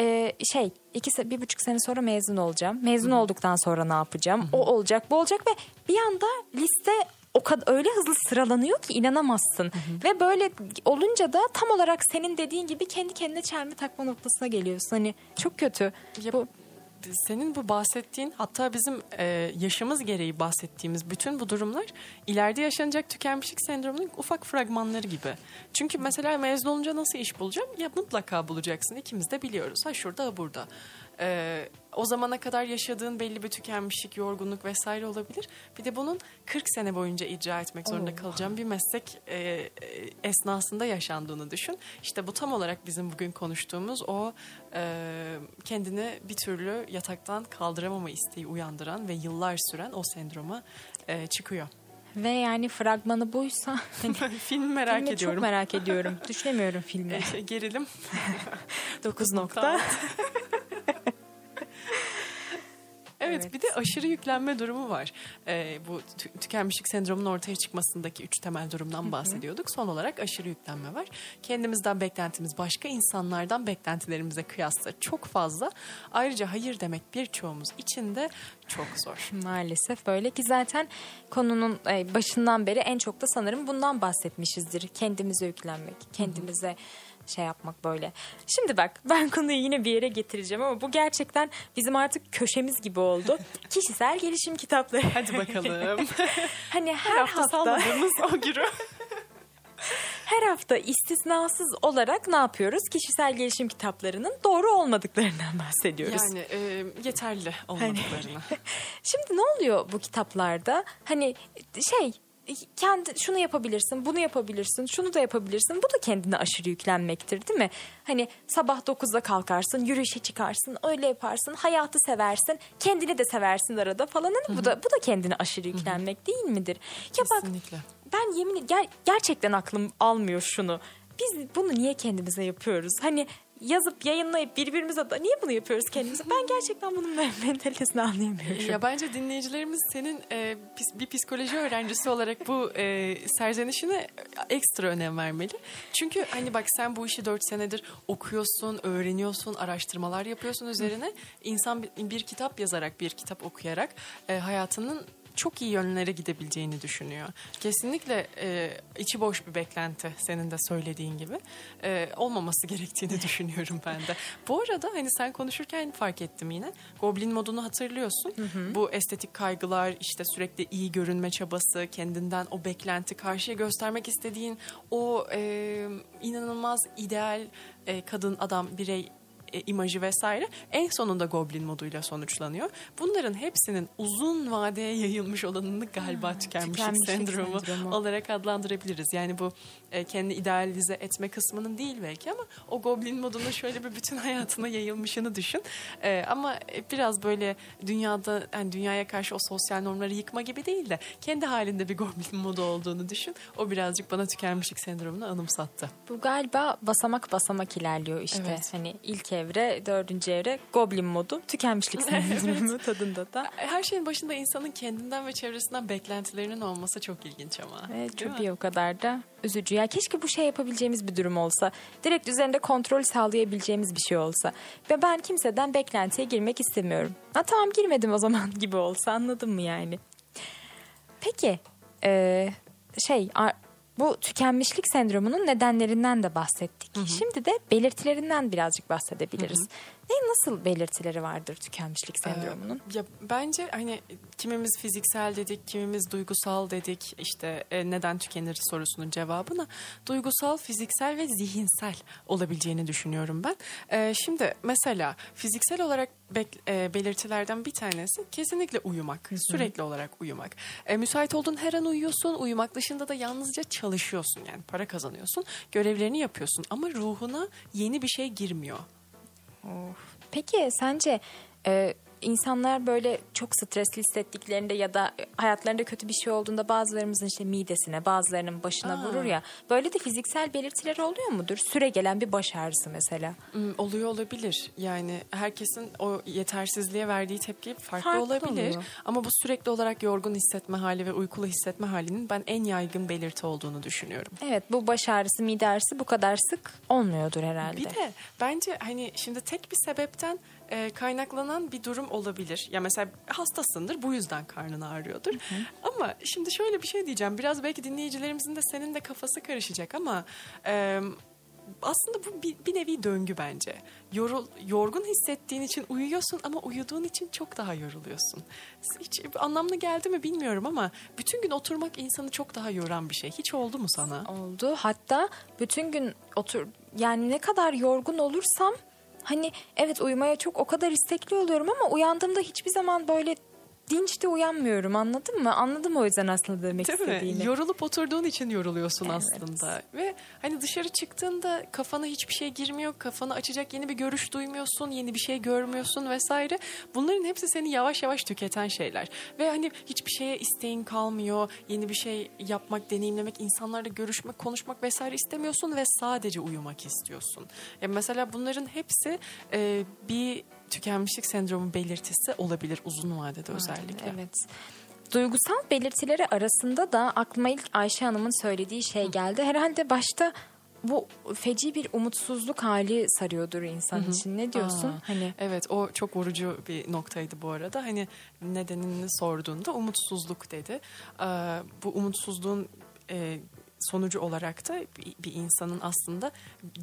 Ee, şey iki, bir buçuk sene sonra mezun olacağım. Mezun Hı-hı. olduktan sonra ne yapacağım? Hı-hı. O olacak, bu olacak ve bir anda liste o kadar öyle hızlı sıralanıyor ki inanamazsın. Hı-hı. Ve böyle olunca da tam olarak senin dediğin gibi kendi kendine çelme takma noktasına geliyorsun. Hani çok kötü. Ya, bu senin bu bahsettiğin, hatta bizim e, yaşımız gereği bahsettiğimiz bütün bu durumlar ileride yaşanacak tükenmişlik sendromunun ufak fragmanları gibi. Çünkü mesela mezun olunca nasıl iş bulacağım? Ya mutlaka bulacaksın. İkimiz de biliyoruz. Ha şurada, ha burada. Ee, o zamana kadar yaşadığın belli bir tükenmişlik, yorgunluk vesaire olabilir. Bir de bunun kırk sene boyunca icra etmek zorunda kalacağım bir meslek e, esnasında yaşandığını düşün. İşte bu tam olarak bizim bugün konuştuğumuz o e, kendini bir türlü yataktan kaldıramama isteği uyandıran ve yıllar süren o sendroma e, çıkıyor. Ve yani fragmanı buysa hani, film merak filmi ediyorum. Çok merak ediyorum. Düşünemiyorum filmi. E, gerilim. dokuz nokta. Evet, evet, bir de aşırı yüklenme durumu var. Ee, bu tü- tükenmişlik sendromunun ortaya çıkmasındaki üç temel durumdan bahsediyorduk. Son olarak aşırı yüklenme var. Kendimizden beklentimiz başka insanlardan beklentilerimize kıyasla çok fazla. Ayrıca hayır demek birçoğumuz için de çok zor. Maalesef böyle ki zaten konunun başından beri en çok da sanırım bundan bahsetmişizdir. Kendimize yüklenmek, kendimize... şey yapmak böyle. Şimdi bak, ben konuyu yine bir yere getireceğim ama bu gerçekten bizim artık köşemiz gibi oldu. Kişisel gelişim kitapları. Hadi bakalım. Hani her, her hafta, hafta salladığımız o gürü. Her hafta istisnasız olarak ne yapıyoruz? Kişisel gelişim kitaplarının doğru olmadıklarından bahsediyoruz. Yani e, yeterli olmadıklarına. Hani, şimdi ne oluyor bu kitaplarda? Hani şey... kendi şunu yapabilirsin, bunu yapabilirsin, şunu da yapabilirsin. Bu da kendine aşırı yüklenmektir, değil mi? Hani sabah dokuzda kalkarsın, yürüyüşe çıkarsın, öyle yaparsın, hayatı seversin, kendini de seversin arada falan. Hani Hı-hı. bu da bu da kendine aşırı yüklenmek Hı-hı. değil midir? Ya kesinlikle. Bak, ben yemin ger- gerçekten aklım almıyor şunu. Biz bunu niye kendimize yapıyoruz? Hani yazıp yayınlayıp birbirimize da niye bunu yapıyoruz kendimize? Ben gerçekten bunun mentalitesini anlayamıyorum. Ya bence dinleyicilerimiz senin e, bir psikoloji öğrencisi olarak bu e, serzenişine ekstra önem vermeli. Çünkü hani bak, sen bu işi dört senedir okuyorsun, öğreniyorsun, araştırmalar yapıyorsun üzerine. İnsan bir, bir kitap yazarak, bir kitap okuyarak e, hayatının çok iyi yönlere gidebileceğini düşünüyor. Kesinlikle e, içi boş bir beklenti, senin de söylediğin gibi. E, olmaması gerektiğini düşünüyorum ben de. Bu arada hani sen konuşurken fark ettim yine. Goblin modunu hatırlıyorsun. Hı hı. Bu estetik kaygılar, işte sürekli iyi görünme çabası, kendinden o beklenti, karşıya göstermek istediğin o e, inanılmaz ideal e, kadın, adam, birey E, imajı vesaire en sonunda goblin moduyla sonuçlanıyor. Bunların hepsinin uzun vadeye yayılmış olanını galiba hmm, tükenmişlik, tükenmişlik sendromu, sendromu olarak adlandırabiliriz. Yani bu e, kendi idealize etme kısmının değil belki ama o goblin modunun şöyle bir bütün hayatına yayılmışını düşün. E, ama biraz böyle dünyada, yani dünyaya karşı o sosyal normları yıkma gibi değil de kendi halinde bir goblin modu olduğunu düşün. O birazcık bana tükenmişlik sendromunu anımsattı. Bu galiba basamak basamak ilerliyor işte. Evet. Hani ilk evre, dördüncü evre goblin modu, tükenmişlik sendromu evet. tadında da. Her şeyin başında insanın kendinden ve çevresinden beklentilerinin olması çok ilginç ama. Evet, çok iyi, o kadar da üzücü. Ya keşke bu şey yapabileceğimiz bir durum olsa. Direkt üzerinde kontrol sağlayabileceğimiz bir şey olsa. Ve ben kimseden beklentiye girmek istemiyorum. Ha tamam, girmedim o zaman gibi olsa, anladın mı yani? Peki ee, şey... Bu tükenmişlik sendromunun nedenlerinden de bahsettik. Hı hı. Şimdi de belirtilerinden birazcık bahsedebiliriz. Hı hı. Ne, nasıl belirtileri vardır tükenmişlik sendromunun? Ee, ya bence hani kimimiz fiziksel dedik, kimimiz duygusal dedik. İşte e, neden tükenir sorusunun cevabına duygusal, fiziksel ve zihinsel olabileceğini düşünüyorum ben. E, şimdi mesela fiziksel olarak bek- e, belirtilerden bir tanesi kesinlikle uyumak. Hı hı. Sürekli olarak uyumak. E, müsait olduğun her an uyuyorsun. Uyumak dışında da yalnızca çalışıyorsun. Çalışıyorsun yani, para kazanıyorsun, görevlerini yapıyorsun ama ruhuna yeni bir şey girmiyor. Of. Peki sence e, insanlar böyle çok stresli hissettiklerinde ya da hayatlarında kötü bir şey olduğunda bazılarımızın işte midesine, bazılarının başına Aa. vurur ya, böyle de fiziksel belirtileri oluyor mudur? Süre gelen bir baş ağrısı mesela. Hmm, oluyor olabilir yani, herkesin o yetersizliğe verdiği tepki farklı, farklı olabilir oluyor. Ama bu sürekli olarak yorgun hissetme hali ve uykulu hissetme halinin ben en yaygın belirti olduğunu düşünüyorum. Evet, bu baş ağrısı, mide ağrısı bu kadar sık olmuyordur herhalde. Bir de bence hani şimdi tek bir sebepten e, kaynaklanan bir durum olabilir. Ya mesela hastasındır, bu yüzden karnın ağrıyordur. Hı hı. Ama şimdi şöyle bir şey diyeceğim. Biraz belki dinleyicilerimizin de senin de kafası karışacak ama e, aslında bu bir, bir nevi döngü bence. Yorul, yorgun hissettiğin için uyuyorsun ama uyuduğun için çok daha yoruluyorsun. Hiç anlamlı geldi mi bilmiyorum ama bütün gün oturmak insanı çok daha yoran bir şey. Hiç oldu mu sana? Oldu. Hatta bütün gün otur, yani ne kadar yorgun olursam hani evet, uyumaya çok o kadar istekli oluyorum ama uyandığımda hiçbir zaman böyle dinç de uyanmıyorum, anladın mı? Anladım o yüzden aslında demek Değil istediğini. Mi? Yorulup oturduğun için yoruluyorsun evet. aslında. Ve hani dışarı çıktığında kafana hiçbir şey girmiyor, kafanı açacak yeni bir görüş duymuyorsun, yeni bir şey görmüyorsun vesaire. Bunların hepsi seni yavaş yavaş tüketen şeyler. Ve hani hiçbir şeye isteğin kalmıyor, yeni bir şey yapmak, deneyimlemek, insanlarla görüşmek, konuşmak vesaire istemiyorsun ve sadece uyumak istiyorsun. Yani mesela bunların hepsi e, bir... tükenmişlik sendromu belirtisi olabilir uzun vadede özellikle. Aynen, evet. Duygusal belirtileri arasında da aklıma ilk Ayşe Hanım'ın söylediği şey geldi. Herhalde başta bu feci bir umutsuzluk hali sarıyordur insan Hı-hı. için. Ne diyorsun? Aa, hani evet, o çok vurucu bir noktaydı bu arada. Hani nedenini sorduğunda umutsuzluk dedi. Ee, bu umutsuzluğun e, sonucu olarak da bir insanın aslında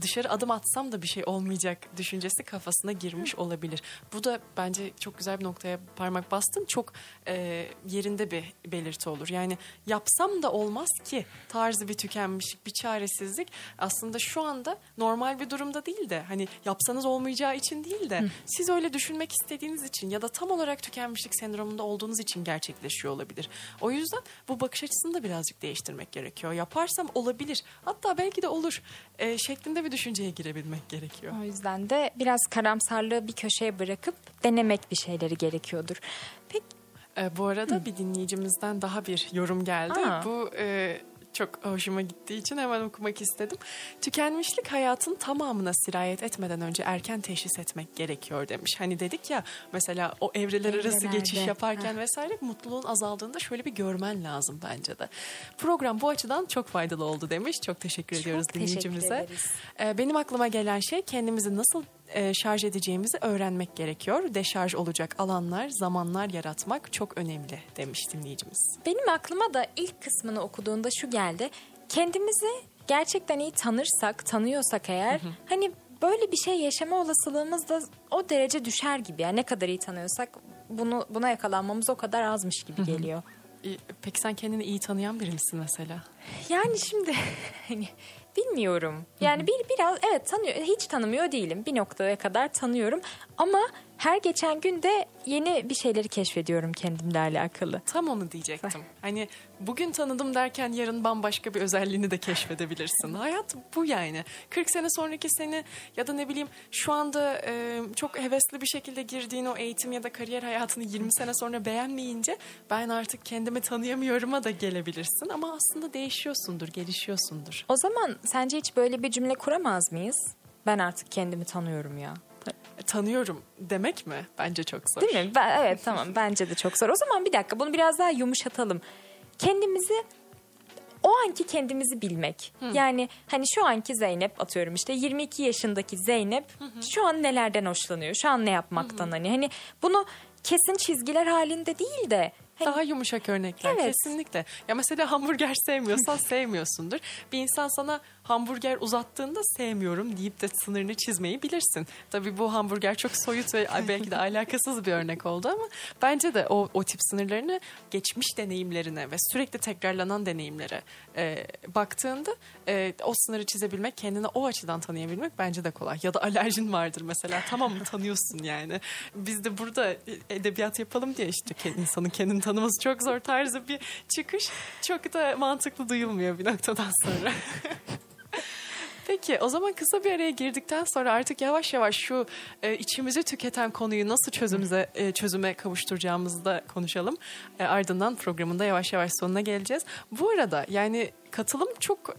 dışarı adım atsam da bir şey olmayacak düşüncesi kafasına girmiş olabilir. Bu da bence çok güzel bir noktaya parmak bastın. Çok e, yerinde bir belirti olur. Yani yapsam da olmaz ki tarzı bir tükenmişlik, bir çaresizlik aslında şu anda normal bir durumda değil de hani yapsanız olmayacağı için değil de Hı. siz öyle düşünmek istediğiniz için ya da tam olarak tükenmişlik sendromunda olduğunuz için gerçekleşiyor olabilir. O yüzden bu bakış açısını da birazcık değiştirmek gerekiyor. Yapar olabilir, hatta belki de olur e, şeklinde bir düşünceye girebilmek gerekiyor. O yüzden de biraz karamsarlığı bir köşeye bırakıp denemek bir şeyleri gerekiyordur. Peki. E, bu arada Hı. bir dinleyicimizden daha bir yorum geldi. Aa. Bu e, çok hoşuma gittiği için hemen okumak istedim. Tükenmişlik hayatın tamamına sirayet etmeden önce erken teşhis etmek gerekiyor demiş. Hani dedik ya mesela o evreler Evrelerde. arası geçiş yaparken ha. vesaire mutluluğun azaldığında şöyle bir görmen lazım bence de. Program bu açıdan çok faydalı oldu demiş. Çok teşekkür çok ediyoruz teşekkür dinleyicimize. Ederiz. Benim aklıma gelen şey, kendimizi nasıl şarj edeceğimizi öğrenmek gerekiyor. Deşarj olacak alanlar, zamanlar yaratmak çok önemli demiş dinleyicimiz. Benim aklıma da ilk kısmını okuduğunda şu geldi. Kendimizi gerçekten iyi tanırsak, tanıyorsak eğer hı hı. hani böyle bir şey yaşama olasılığımız da o derece düşer gibi. Yani ne kadar iyi tanıyorsak bunu buna yakalanmamız o kadar azmış gibi hı hı. geliyor. Peki sen kendini iyi tanıyan biri misin mesela? Yani şimdi hani bilmiyorum. Yani bir biraz evet tanıyor, hiç tanımıyor değilim. Bir noktaya kadar tanıyorum ama her geçen gün de yeni bir şeyleri keşfediyorum kendimle alakalı. Tam onu diyecektim. Hani bugün tanıdım derken yarın bambaşka bir özelliğini de keşfedebilirsin. Hayat bu yani. kırk sene sonraki seni ya da ne bileyim şu anda e, çok hevesli bir şekilde girdiğin o eğitim ya da kariyer hayatını yirmi sene sonra beğenmeyince ben artık kendimi tanıyamıyorum'a da gelebilirsin. Ama aslında değişiyorsundur, gelişiyorsundur. O zaman sence hiç böyle bir cümle kuramaz mıyız? Ben artık kendimi tanıyorum ya. tanıyorum demek mi? Bence çok zor. Değil mi? Ben, evet tamam bence de çok zor. O zaman bir dakika bunu biraz daha yumuşatalım. Kendimizi, o anki kendimizi bilmek. Hı. Yani hani şu anki Zeynep, atıyorum işte yirmi iki yaşındaki Zeynep, hı hı, şu an nelerden hoşlanıyor? Şu an ne yapmaktan, hı hı, hani hani bunu kesin çizgiler halinde değil de hani... daha yumuşak örnekler, evet, kesinlikle. Ya mesela hamburger sevmiyorsan sevmiyorsundur. Bir insan sana hamburger uzattığında sevmiyorum deyip de sınırını çizmeyi bilirsin. Tabii bu hamburger çok soyut ve belki de alakasız bir örnek oldu ama bence de o, o tip sınırlarını geçmiş deneyimlerine ve sürekli tekrarlanan deneyimlere e, baktığında e, o sınırı çizebilmek, kendini o açıdan tanıyabilmek bence de kolay. Ya da alerjin vardır mesela, tamam mı, tanıyorsun yani. Biz de burada edebiyat yapalım diye işte insanın kendini tanıması çok zor tarzı bir çıkış çok da mantıklı duyulmuyor bir noktadan sonra. Peki o zaman kısa bir araya girdikten sonra artık yavaş yavaş şu e, içimizi tüketen konuyu nasıl çözümüze, e, çözüme kavuşturacağımızı da konuşalım. E, ardından programın da yavaş yavaş sonuna geleceğiz. Bu arada yani katılım çok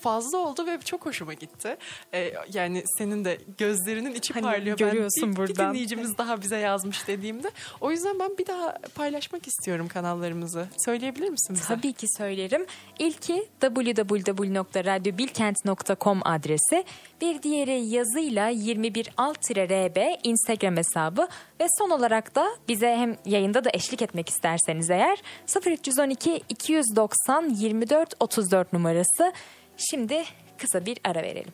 fazla oldu ve çok hoşuma gitti. Ee, yani senin de gözlerinin içi hani parlıyor. Görüyorsun ben, bir, buradan. Bir dinleyicimiz daha bize yazmış dediğimde. O yüzden ben bir daha paylaşmak istiyorum kanallarımızı. Söyleyebilir misin bize? Tabii ki söylerim. İlki double-u double-u double-u nokta radyo bilkent nokta com adresi. Bir diğeri yazıyla yirmi bir alt R B Instagram hesabı. Ve son olarak da bize hem yayında da eşlik etmek isterseniz eğer sıfır üç yüz on iki iki yüz doksan yirmi dört otuz dört numarası. Şimdi kısa bir ara verelim.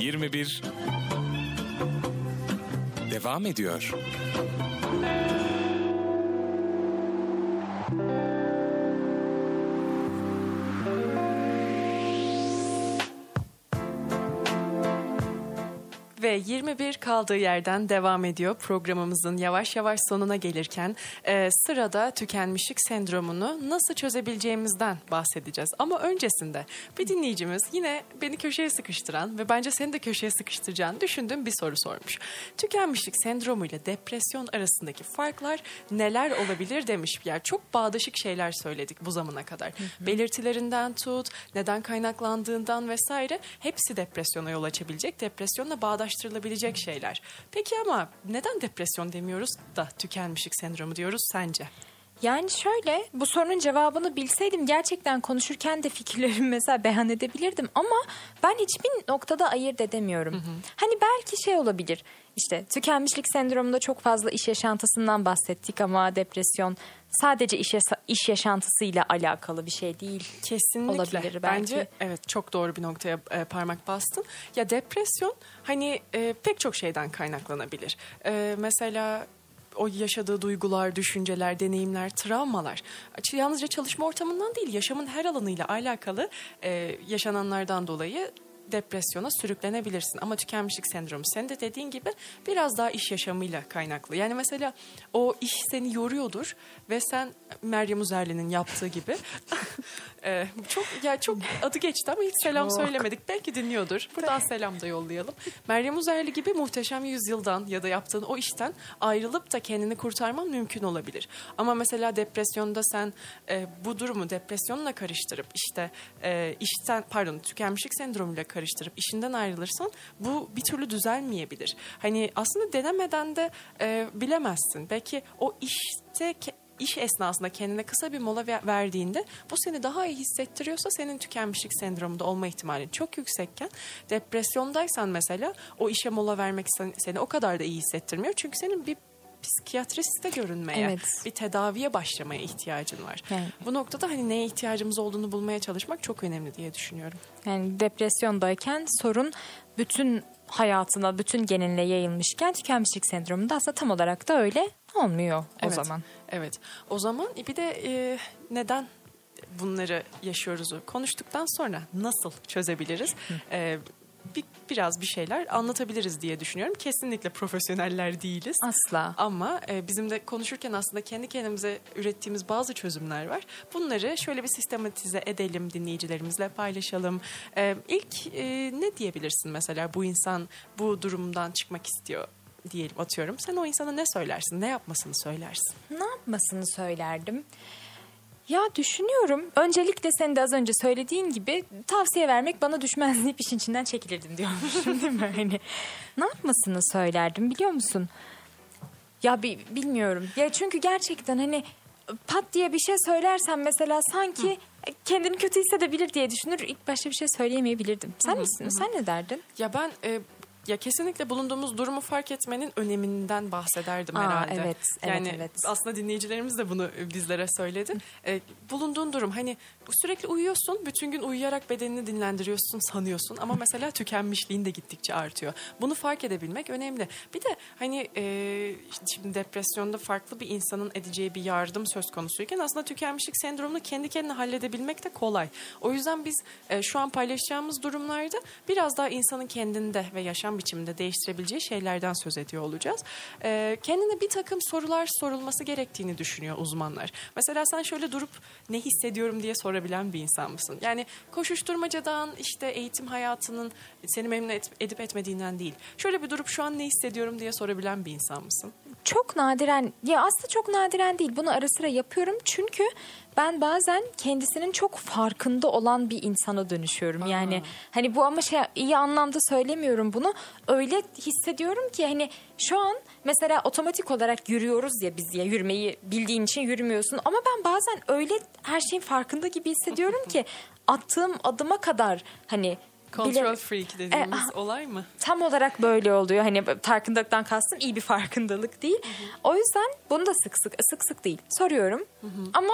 yirmi bir devam ediyor. Ve yirmi bir kaldığı yerden devam ediyor. Programımızın yavaş yavaş sonuna gelirken e, sırada tükenmişlik sendromunu nasıl çözebileceğimizden bahsedeceğiz. Ama öncesinde bir dinleyicimiz yine beni köşeye sıkıştıran ve bence seni de köşeye sıkıştıracağını düşündüğüm bir soru sormuş. Tükenmişlik sendromu ile depresyon arasındaki farklar neler olabilir demiş. Yani çok bağdaşık şeyler söyledik bu zamana kadar. Hı hı. Belirtilerinden tut, neden kaynaklandığından vesaire, hepsi depresyona yol açabilecek, depresyonla bağdaş ...araştırılabilecek şeyler. Peki ama neden depresyon demiyoruz da tükenmişlik sendromu diyoruz sence? Yani şöyle, bu sorunun cevabını bilseydim gerçekten konuşurken de fikirlerimi mesela beyan edebilirdim ama ben hiçbir noktada ayırt edemiyorum. Hı hı. Hani belki şey olabilir, işte tükenmişlik sendromunda çok fazla iş yaşantısından bahsettik ama depresyon sadece iş, yasa- iş yaşantısıyla alakalı bir şey değil. Kesinlikle. Olabilir belki. Bence evet, çok doğru bir noktaya e, parmak bastın. Ya depresyon hani e, pek çok şeyden kaynaklanabilir. E, mesela... O yaşadığı duygular, düşünceler, deneyimler, travmalar yalnızca çalışma ortamından değil, yaşamın her alanıyla alakalı e, yaşananlardan dolayı depresyona sürüklenebilirsin. Ama tükenmişlik sendromu senin de dediğin gibi biraz daha iş yaşamıyla kaynaklı. Yani mesela o iş seni yoruyordur ve sen Meryem Uzerli'nin yaptığı gibi e, çok ya çok adı geçti ama hiç selam çok söylemedik. Belki dinliyordur. Buradan selam da yollayalım. Meryem Uzerli gibi Muhteşem Yüzyıl'dan ya da yaptığın o işten ayrılıp da kendini kurtarman mümkün olabilir. Ama mesela depresyonda sen e, bu durumu depresyonla karıştırıp işte e, işten pardon tükenmişlik sendromuyla karıştırıp işinden ayrılırsan bu bir türlü düzelmeyebilir. Hani aslında denemeden de e, bilemezsin. Belki o işte ke- iş esnasında kendine kısa bir mola verdiğinde bu seni daha iyi hissettiriyorsa senin tükenmişlik sendromunda olma ihtimalin çok yüksekken, depresyondaysan mesela o işe mola vermek seni o kadar da iyi hissettirmiyor. Çünkü senin bir psikiyatriste görünmeye, evet, bir tedaviye başlamaya ihtiyacın var. Yani. Bu noktada hani neye ihtiyacımız olduğunu bulmaya çalışmak çok önemli diye düşünüyorum. Yani depresyondayken sorun bütün hayatına, bütün genine yayılmışken tükenmişlik sendromunda aslında tam olarak da öyle olmuyor, evet, o zaman. Evet. O zaman bir de e, neden bunları yaşıyoruzu konuştuktan sonra nasıl çözebiliriz? E, Bir, biraz bir şeyler anlatabiliriz diye düşünüyorum. Kesinlikle profesyoneller değiliz. Asla. Ama e, bizim de konuşurken aslında kendi kendimize ürettiğimiz bazı çözümler var. Bunları şöyle bir sistematize edelim, dinleyicilerimizle paylaşalım. E, ilk e, ne diyebilirsin mesela, bu insan bu durumdan çıkmak istiyor diyelim, atıyorum. Sen o insana ne söylersin, ne yapmasını söylersin? Ne yapmasını söylerdim? Ya düşünüyorum. Öncelikle senin de az önce söylediğin gibi tavsiye vermek bana düşmez deyip işin içinden çekilirdim diyormuşum değil mi? Hani, ne yapmasını söylerdim biliyor musun? Ya bi- bilmiyorum. Ya çünkü gerçekten hani pat diye bir şey söylersem mesela sanki Hı. kendini kötü hissedebilir diye düşünür. İlk başta bir şey söyleyemeyebilirdim. Sen Hı-hı. misin? Hı-hı. Sen ne derdin? Ya ben... E- Ya kesinlikle bulunduğumuz durumu fark etmenin öneminden bahsederdim Aa, herhalde. Evet, yani evet, evet. Aslında dinleyicilerimiz de bunu bizlere söyledi. Ee, bulunduğun durum hani sürekli uyuyorsun, bütün gün uyuyarak bedenini dinlendiriyorsun sanıyorsun. Ama mesela tükenmişliğin de gittikçe artıyor. Bunu fark edebilmek önemli. Bir de hani e, şimdi depresyonda farklı bir insanın edeceği bir yardım söz konusuyken aslında tükenmişlik sendromunu kendi kendine halledebilmek de kolay. O yüzden biz e, şu an paylaşacağımız durumlarda biraz daha insanın kendinde ve yaşam biçimde değiştirebileceği şeylerden söz ediyor olacağız. Ee, kendine bir takım sorular sorulması gerektiğini düşünüyor uzmanlar. Mesela sen şöyle durup ne hissediyorum diye sorabilen bir insan mısın? Yani koşuşturmacadan işte eğitim hayatının seni memnun et, edip etmediğinden değil. Şöyle bir durup şu an ne hissediyorum diye sorabilen bir insan mısın? Çok nadiren, ya aslında çok nadiren değil. Bunu ara sıra yapıyorum çünkü ben bazen kendisinin çok farkında olan bir insana dönüşüyorum. Aha. Yani hani bu ama şey iyi anlamda söylemiyorum bunu. Öyle hissediyorum ki hani şu an mesela otomatik olarak yürüyoruz ya biz ya yürümeyi bildiğin için yürümüyorsun. Ama ben bazen öyle her şeyin farkında gibi hissediyorum ki attığım adıma kadar hani... Control freak dediğimiz e, olay mı? Tam olarak böyle oluyor. Hani farkındalıktan kastım iyi bir farkındalık değil. Hı hı. O yüzden bunu da sık sık sık sık değil soruyorum. Hı hı. Ama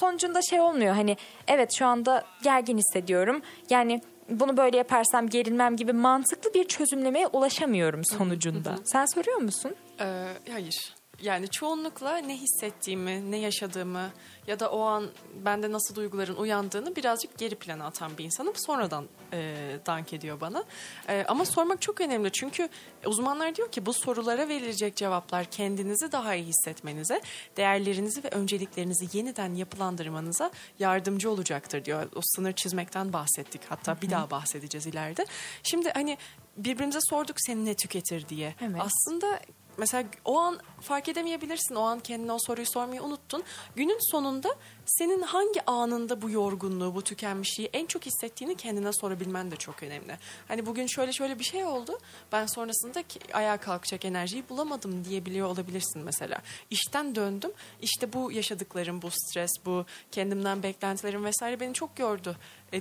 sonucunda şey olmuyor. Hani evet şu anda gergin hissediyorum. Yani bunu böyle yaparsam gerilmem gibi mantıklı bir çözümlemeye ulaşamıyorum sonucunda. Hı hı. Sen soruyor musun? Ee, hayır. Yani çoğunlukla ne hissettiğimi, ne yaşadığımı ya da o an bende nasıl duyguların uyandığını birazcık geri plana atan bir insanım. Sonradan e, dank ediyor bana. E, ama sormak çok önemli çünkü uzmanlar diyor ki bu sorulara verilecek cevaplar kendinizi daha iyi hissetmenize, değerlerinizi ve önceliklerinizi yeniden yapılandırmanıza yardımcı olacaktır diyor. O sınır çizmekten bahsettik, hatta bir daha bahsedeceğiz ileride. Şimdi hani birbirimize sorduk seni ne tüketir diye. Evet. Aslında... Mesela o an fark edemeyebilirsin. O an kendine o soruyu sormayı unuttun. Günün sonunda senin hangi anında bu yorgunluğu, bu tükenmişliği en çok hissettiğini kendine sorabilmen de çok önemli. Hani bugün şöyle şöyle bir şey oldu. Ben sonrasında ayağa kalkacak enerjiyi bulamadım diyebiliyor olabilirsin mesela. İşten döndüm. İşte bu yaşadıklarım, bu stres, bu kendimden beklentilerim vesaire beni çok yordu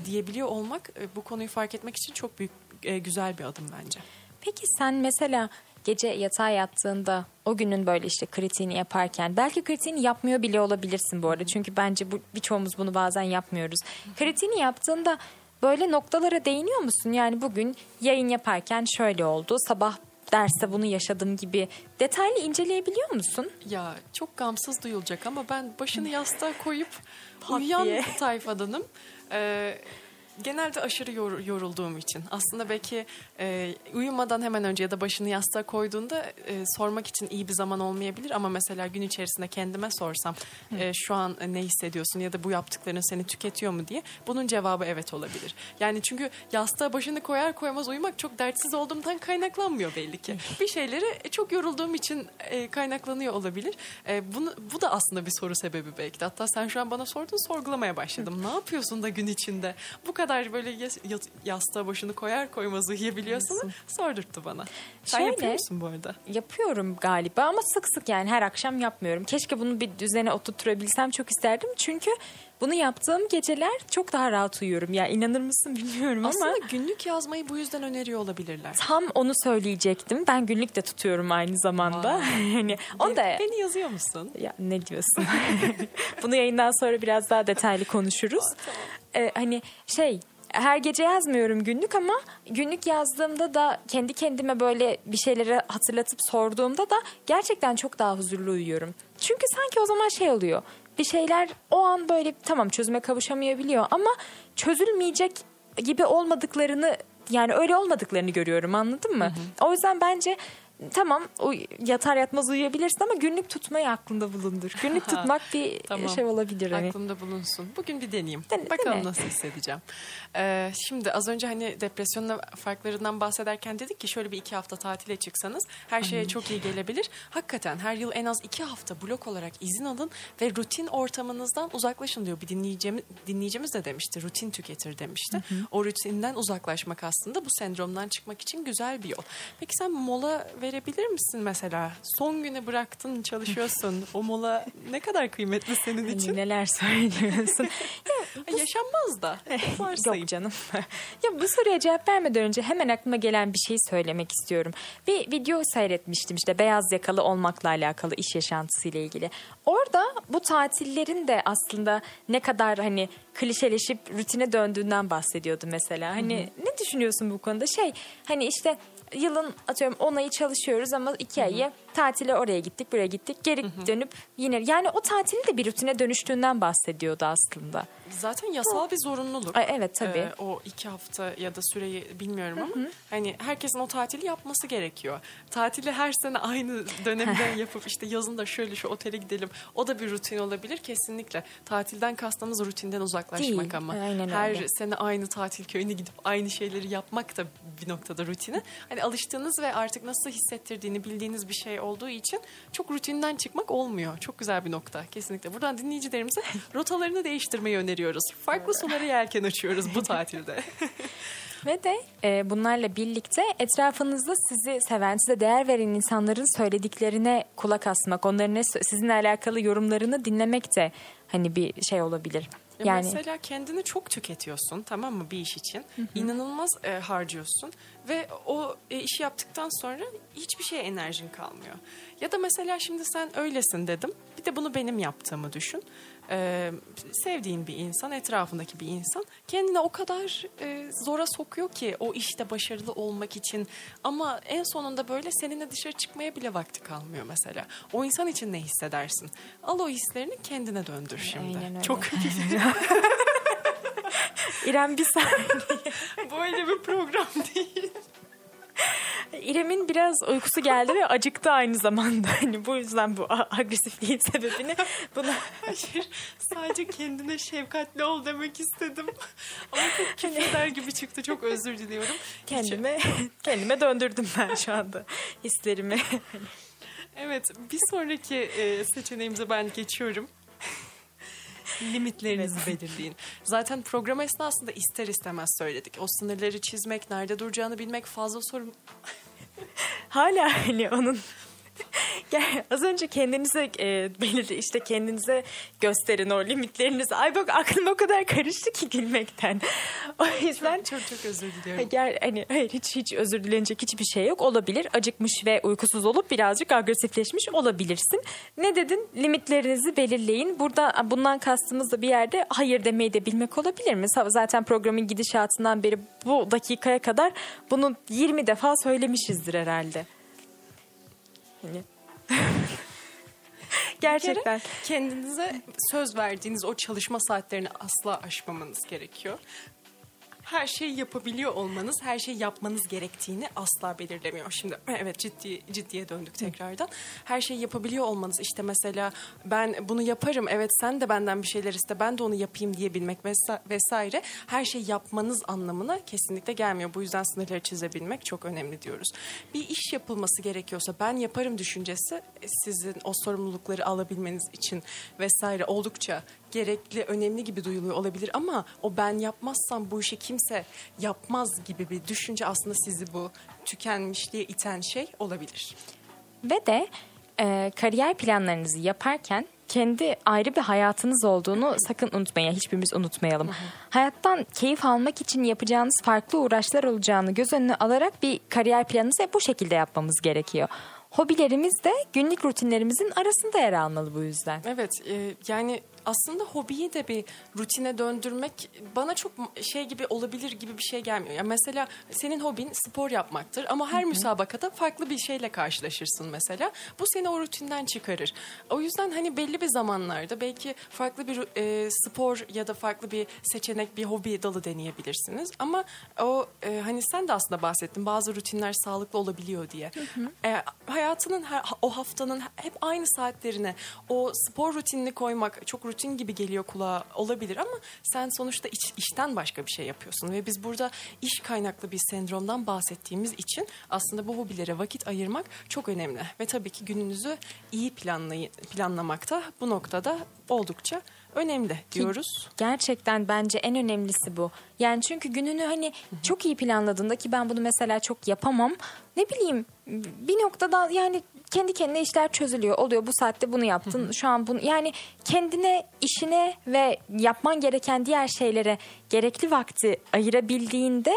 diyebiliyor olmak bu konuyu fark etmek için çok büyük güzel bir adım bence. Peki sen mesela... Gece yatağa yattığında o günün böyle işte kritiğini yaparken belki kritiğini yapmıyor bile olabilirsin bu arada. Çünkü bence bu, birçoğumuz bunu bazen yapmıyoruz. Kritiğini yaptığında böyle noktalara değiniyor musun? Yani bugün yayın yaparken şöyle oldu, sabah derste bunu yaşadım gibi detaylı inceleyebiliyor musun? Ya çok gamsız duyulacak ama ben başını yastığa koyup uyuyan tayfadanım. Ee, Genelde aşırı yorulduğum için aslında belki e, uyumadan hemen önce ya da başını yastığa koyduğunda e, sormak için iyi bir zaman olmayabilir. Ama mesela gün içerisinde kendime sorsam e, şu an ne hissediyorsun ya da bu yaptıkların seni tüketiyor mu diye bunun cevabı evet olabilir. Yani çünkü yastığa başını koyar koymaz uyumak çok dertsiz olduğumdan kaynaklanmıyor belli ki. Bir şeyleri çok yorulduğum için e, kaynaklanıyor olabilir. E, bunu, bu da aslında bir soru sebebi belki de. Hatta sen şu an bana sordun sorgulamaya başladım. Ne yapıyorsun da gün içinde? Bu kadar kadar böyle yastığa başını koyar koymaz uyuyabiliyorsun. Sordurttu bana. Sen Şöyle, yapıyor musun bu arada? Yapıyorum galiba ama sık sık yani her akşam yapmıyorum. Keşke bunu bir düzene oturtturabilsem çok isterdim. Çünkü bunu yaptığım geceler çok daha rahat uyuyorum. Ya inanır mısın bilmiyorum ama. Aslında günlük yazmayı bu yüzden öneriyor olabilirler. Tam onu söyleyecektim. Ben günlük de tutuyorum aynı zamanda. Yani onu da beni yazıyor musun? Ya ne diyorsun? Bunu yayından sonra biraz daha detaylı konuşuruz. Aa, tamam. Ee, hani şey her gece yazmıyorum günlük ama günlük yazdığımda da kendi kendime böyle bir şeyleri hatırlatıp sorduğumda da gerçekten çok daha huzurlu uyuyorum. Çünkü sanki o zaman şey oluyor bir şeyler o an böyle tamam çözüme kavuşamayabiliyor ama çözülmeyecek gibi olmadıklarını yani öyle olmadıklarını görüyorum anladın mı? Hı hı. O yüzden bence tamam o yatar yatmaz uyuyabilirsin ama günlük tutmayı aklında bulundur. Günlük tutmak bir tamam. şey olabilir. Hani. Aklımda bulunsun. Bugün bir deneyeyim. Den- Bakalım nasıl hissedeceğim. Ee, şimdi az önce hani depresyonla farklarından bahsederken dedik ki şöyle bir iki hafta tatile çıksanız her şeye Ay. çok iyi gelebilir. Hakikaten her yıl en az iki hafta blok olarak izin alın ve rutin ortamınızdan uzaklaşın diyor. Bir dinleyicimiz, dinleyicimiz de demişti. Rutin tüketir demişti. Hı hı. O rutinden uzaklaşmak aslında bu sendromdan çıkmak için güzel bir yol. Peki sen mola verebilir misin mesela? Son güne bıraktın, çalışıyorsun. O mola ne kadar kıymetli senin için? Hani neler söylüyorsun? ya, yaşanmaz da. Yok canım. ya bu soruya cevap vermeden önce hemen aklıma gelen bir şeyi söylemek istiyorum. Bir video seyretmiştim işte beyaz yakalı olmakla alakalı, iş yaşantısıyla ilgili. Orada bu tatillerin de aslında ne kadar hani klişeleşip rutine döndüğünden bahsediyordu mesela. Hani Hı-hı. ne düşünüyorsun bu konuda? Şey hani işte yılın atıyorum on ayı çalışıyoruz ama iki Hı-hı. ayı tatile oraya gittik, buraya gittik. Geri Hı-hı. dönüp yine yani o tatilin de bir rutine dönüştüğünden bahsediyordu aslında. Zaten yasal bir zorunluluk. Ay, evet tabii. Ee, o iki hafta ya da süreyi bilmiyorum ama Hı-hı. hani herkesin o tatili yapması gerekiyor. Tatili her sene aynı dönemden yapıp işte yazın da şöyle şu otele gidelim. O da bir rutin olabilir kesinlikle. Tatilden kastımız rutinden uzaklaşmak Değil. ama. Aynen her öyle. Sene aynı tatil köyüne gidip aynı şeyleri yapmak da bir noktada rutine. Hani alıştığınız ve artık nasıl hissettirdiğini bildiğiniz bir şey olduğu için çok rutinden çıkmak olmuyor. Çok güzel bir nokta kesinlikle. Buradan dinleyicilerimize rotalarını değiştirmeyi öneriyorum. Farklı sulara yelken açıyoruz bu tatilde. Ve de e, bunlarla birlikte etrafınızda sizi seven, size değer veren insanların söylediklerine kulak asmak, onların sizinle alakalı yorumlarını dinlemek de hani bir şey olabilir. Yani... Mesela kendini çok tüketiyorsun, tamam mı, bir iş için. Hı hı. İnanılmaz e, harcıyorsun ve o e, işi yaptıktan sonra hiçbir şeye enerjin kalmıyor. Ya da mesela şimdi sen öylesin dedim, bir de bunu benim yaptığımı düşün. Ee, sevdiğin bir insan, etrafındaki bir insan kendini o kadar e, zora sokuyor ki o işte başarılı olmak için, ama en sonunda böyle seninle dışarı çıkmaya bile vakti kalmıyor mesela. O insan için ne hissedersin? Al o hislerini kendine döndür şimdi. Aynen öyle. Çok güzel. İrem bir saniye. Böyle bir program değil. İrem'in biraz uykusu geldi ve acıktı aynı zamanda. Hani bu yüzden bu agresifliğin sebebini buna... Hayır, sadece kendine şefkatli ol demek istedim. Ama çok küfreder gibi çıktı. Çok özür diliyorum. Kendime, kendime döndürdüm ben şu anda hislerimi. Evet, bir sonraki seçeneğimize ben geçiyorum. Limitlerinizi evet. belirleyin. Zaten program esnasında ister istemez söyledik. O sınırları çizmek, nerede duracağını bilmek, fazla soru... Hala hani onun... Yani az önce kendinize e, belirli işte kendinize gösterin o limitlerinizi. Ay bak aklım o kadar karıştı ki gülmekten. O yüzden çok çok, çok özür diliyorum. Hayır, hani, hayır hiç hiç özür dilenecek hiçbir şey yok. Olabilir. Acıkmış ve uykusuz olup birazcık agresifleşmiş olabilirsin. Ne dedin? Limitlerinizi belirleyin. Burada bundan kastımız da bir yerde hayır demeyi de bilmek olabilir mi? Zaten programın gidişatından beri bu dakikaya kadar bunu yirmi defa söylemişizdir herhalde. Hani gerçekten kendinize söz verdiğiniz o çalışma saatlerini asla aşmamanız gerekiyor. Her şeyi yapabiliyor olmanız, her şeyi yapmanız gerektiğini asla belirlemiyor. Şimdi evet ciddi ciddiye döndük tekrardan. Her şeyi yapabiliyor olmanız, işte mesela ben bunu yaparım, evet sen de benden bir şeyler iste, ben de onu yapayım diyebilmek vesaire. Her şeyi yapmanız anlamına kesinlikle gelmiyor. Bu yüzden sınırları çizebilmek çok önemli diyoruz. Bir iş yapılması gerekiyorsa ben yaparım düşüncesi sizin o sorumlulukları alabilmeniz için vesaire oldukça gerekli, önemli gibi duyuluyor olabilir ama o ben yapmazsam bu işi kimse yapmaz gibi bir düşünce aslında sizi bu tükenmişliğe iten şey olabilir. Ve de e, kariyer planlarınızı yaparken kendi ayrı bir hayatınız olduğunu sakın unutmayın. Hiçbirimiz unutmayalım. Hı hı. Hayattan keyif almak için yapacağınız farklı uğraşlar olacağını göz önüne alarak bir kariyer planınızı bu şekilde yapmamız gerekiyor. Hobilerimiz de günlük rutinlerimizin arasında yer almalı bu yüzden. Evet, e, yani aslında hobiyi de bir rutine döndürmek bana çok şey gibi olabilir gibi bir şey gelmiyor. Yani mesela senin hobin spor yapmaktır ama her Hı-hı. müsabakada farklı bir şeyle karşılaşırsın mesela. Bu seni o rutinden çıkarır. O yüzden hani belli bir zamanlarda belki farklı bir e, spor ya da farklı bir seçenek, bir hobi dalı deneyebilirsiniz. Ama o e, hani sen de aslında bahsettin, bazı rutinler sağlıklı olabiliyor diye. E, hayatının her, o haftanın hep aynı saatlerine o spor rutinini koymak çok rutin gibi geliyor kulağa olabilir ama sen sonuçta iç, işten başka bir şey yapıyorsun ve biz burada iş kaynaklı bir sendromdan bahsettiğimiz için aslında bu hobilere vakit ayırmak çok önemli ve tabii ki gününüzü iyi planlay- planlamakta bu noktada oldukça önemli diyoruz. Gerçekten bence en önemlisi bu. Yani çünkü gününü hani çok iyi planladığında, ki ben bunu mesela çok yapamam. Ne bileyim, bir noktada yani kendi kendine işler çözülüyor. Oluyor, bu saatte bunu yaptın. Şu an bunu, yani kendine, işine ve yapman gereken diğer şeylere gerekli vakti ayırabildiğinde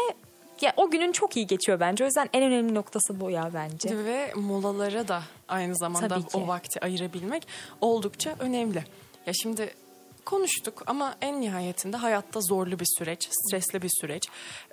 ya o günün çok iyi geçiyor bence. O yüzden en önemli noktası bu ya bence. Ve molalara da aynı zamanda o vakti ayırabilmek oldukça önemli. Ya şimdi konuştuk ama en nihayetinde hayatta zorlu bir süreç, stresli bir süreç.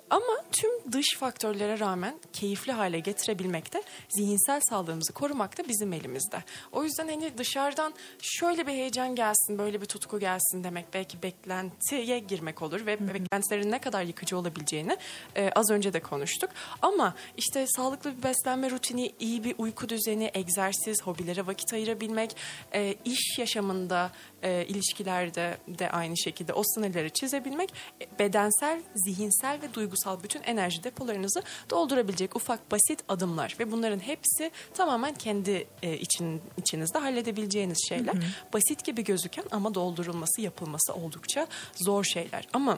Ama tüm dış faktörlere rağmen keyifli hale getirebilmek de, zihinsel sağlığımızı korumak da bizim elimizde. O yüzden hani dışarıdan şöyle bir heyecan gelsin, böyle bir tutku gelsin demek belki beklentiye girmek olur ve Hı-hı. beklentilerin ne kadar yıkıcı olabileceğini e, az önce de konuştuk. Ama işte sağlıklı bir beslenme rutini, iyi bir uyku düzeni, egzersiz, hobilere vakit ayırabilmek, e, iş yaşamında, e, ilişkilerde de aynı şekilde o sınırları çizebilmek, e, bedensel, zihinsel ve duygusal bütün enerji depolarınızı doldurabilecek ufak basit adımlar ve bunların hepsi tamamen kendi e, için içinizde halledebileceğiniz şeyler. Hı hı. Basit gibi gözüken ama doldurulması, yapılması oldukça zor şeyler. Ama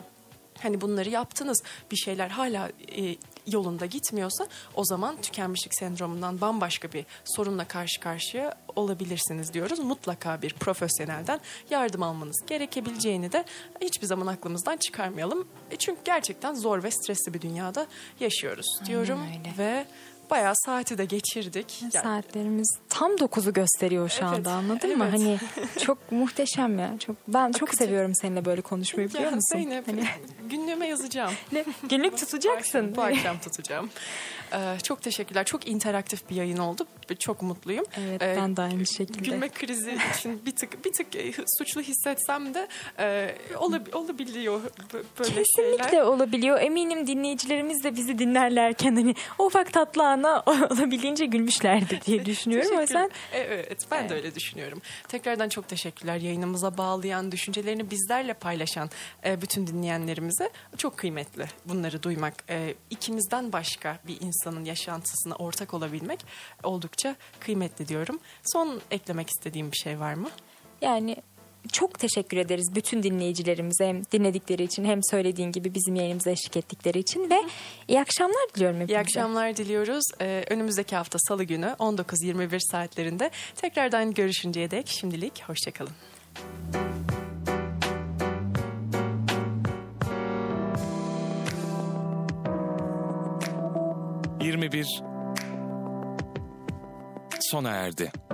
hani bunları yaptınız, bir şeyler hala e, yolunda gitmiyorsa o zaman tükenmişlik sendromundan bambaşka bir sorunla karşı karşıya olabilirsiniz diyoruz. Mutlaka bir profesyonelden yardım almanız gerekebileceğini de hiçbir zaman aklımızdan çıkarmayalım. E çünkü gerçekten zor ve stresli bir dünyada yaşıyoruz diyorum. Ve bayağı saati de geçirdik. Yani saatlerimiz tam dokuzu gösteriyor şu evet, anda, anladın evet. mı? Hani çok muhteşem ya. Çok, ben Akıcı. çok seviyorum seninle böyle konuşmayı, biliyor ya, musun? Zeynep, hani... günlüğüme yazacağım. Günlük tutacaksın. Bu akşam tutacağım. Ee, çok teşekkürler. Çok interaktif bir yayın oldu. Çok mutluyum. Evet, ee, ben de aynı şekilde. Gülme krizi için bir tık bir tık suçlu hissetsem de e, olab- olabiliyor böyle Kesinlikle şeyler. Kesinlikle olabiliyor. Eminim dinleyicilerimiz de bizi dinlerlerken hani o ufak tatlı an olabildiğince gülmüşlerdi diye düşünüyorum. O yüzden evet, ben evet. de öyle düşünüyorum. Tekrardan çok teşekkürler yayınımıza bağlayan, düşüncelerini bizlerle paylaşan bütün dinleyenlerimize. Çok kıymetli bunları duymak. İkimizden başka bir insanın yaşantısına ortak olabilmek oldukça kıymetli diyorum. Son eklemek istediğim bir şey var mı? Yani çok teşekkür ederiz bütün dinleyicilerimize, hem dinledikleri için hem söylediğin gibi bizim yayınımıza eşlik ettikleri için ve iyi akşamlar diliyorum hepinize. İyi akşamlar diliyoruz. Ee, önümüzdeki hafta salı günü on dokuz yirmi bir saatlerinde tekrardan görüşünceye dek şimdilik hoşçakalın. yirmi bir sona erdi.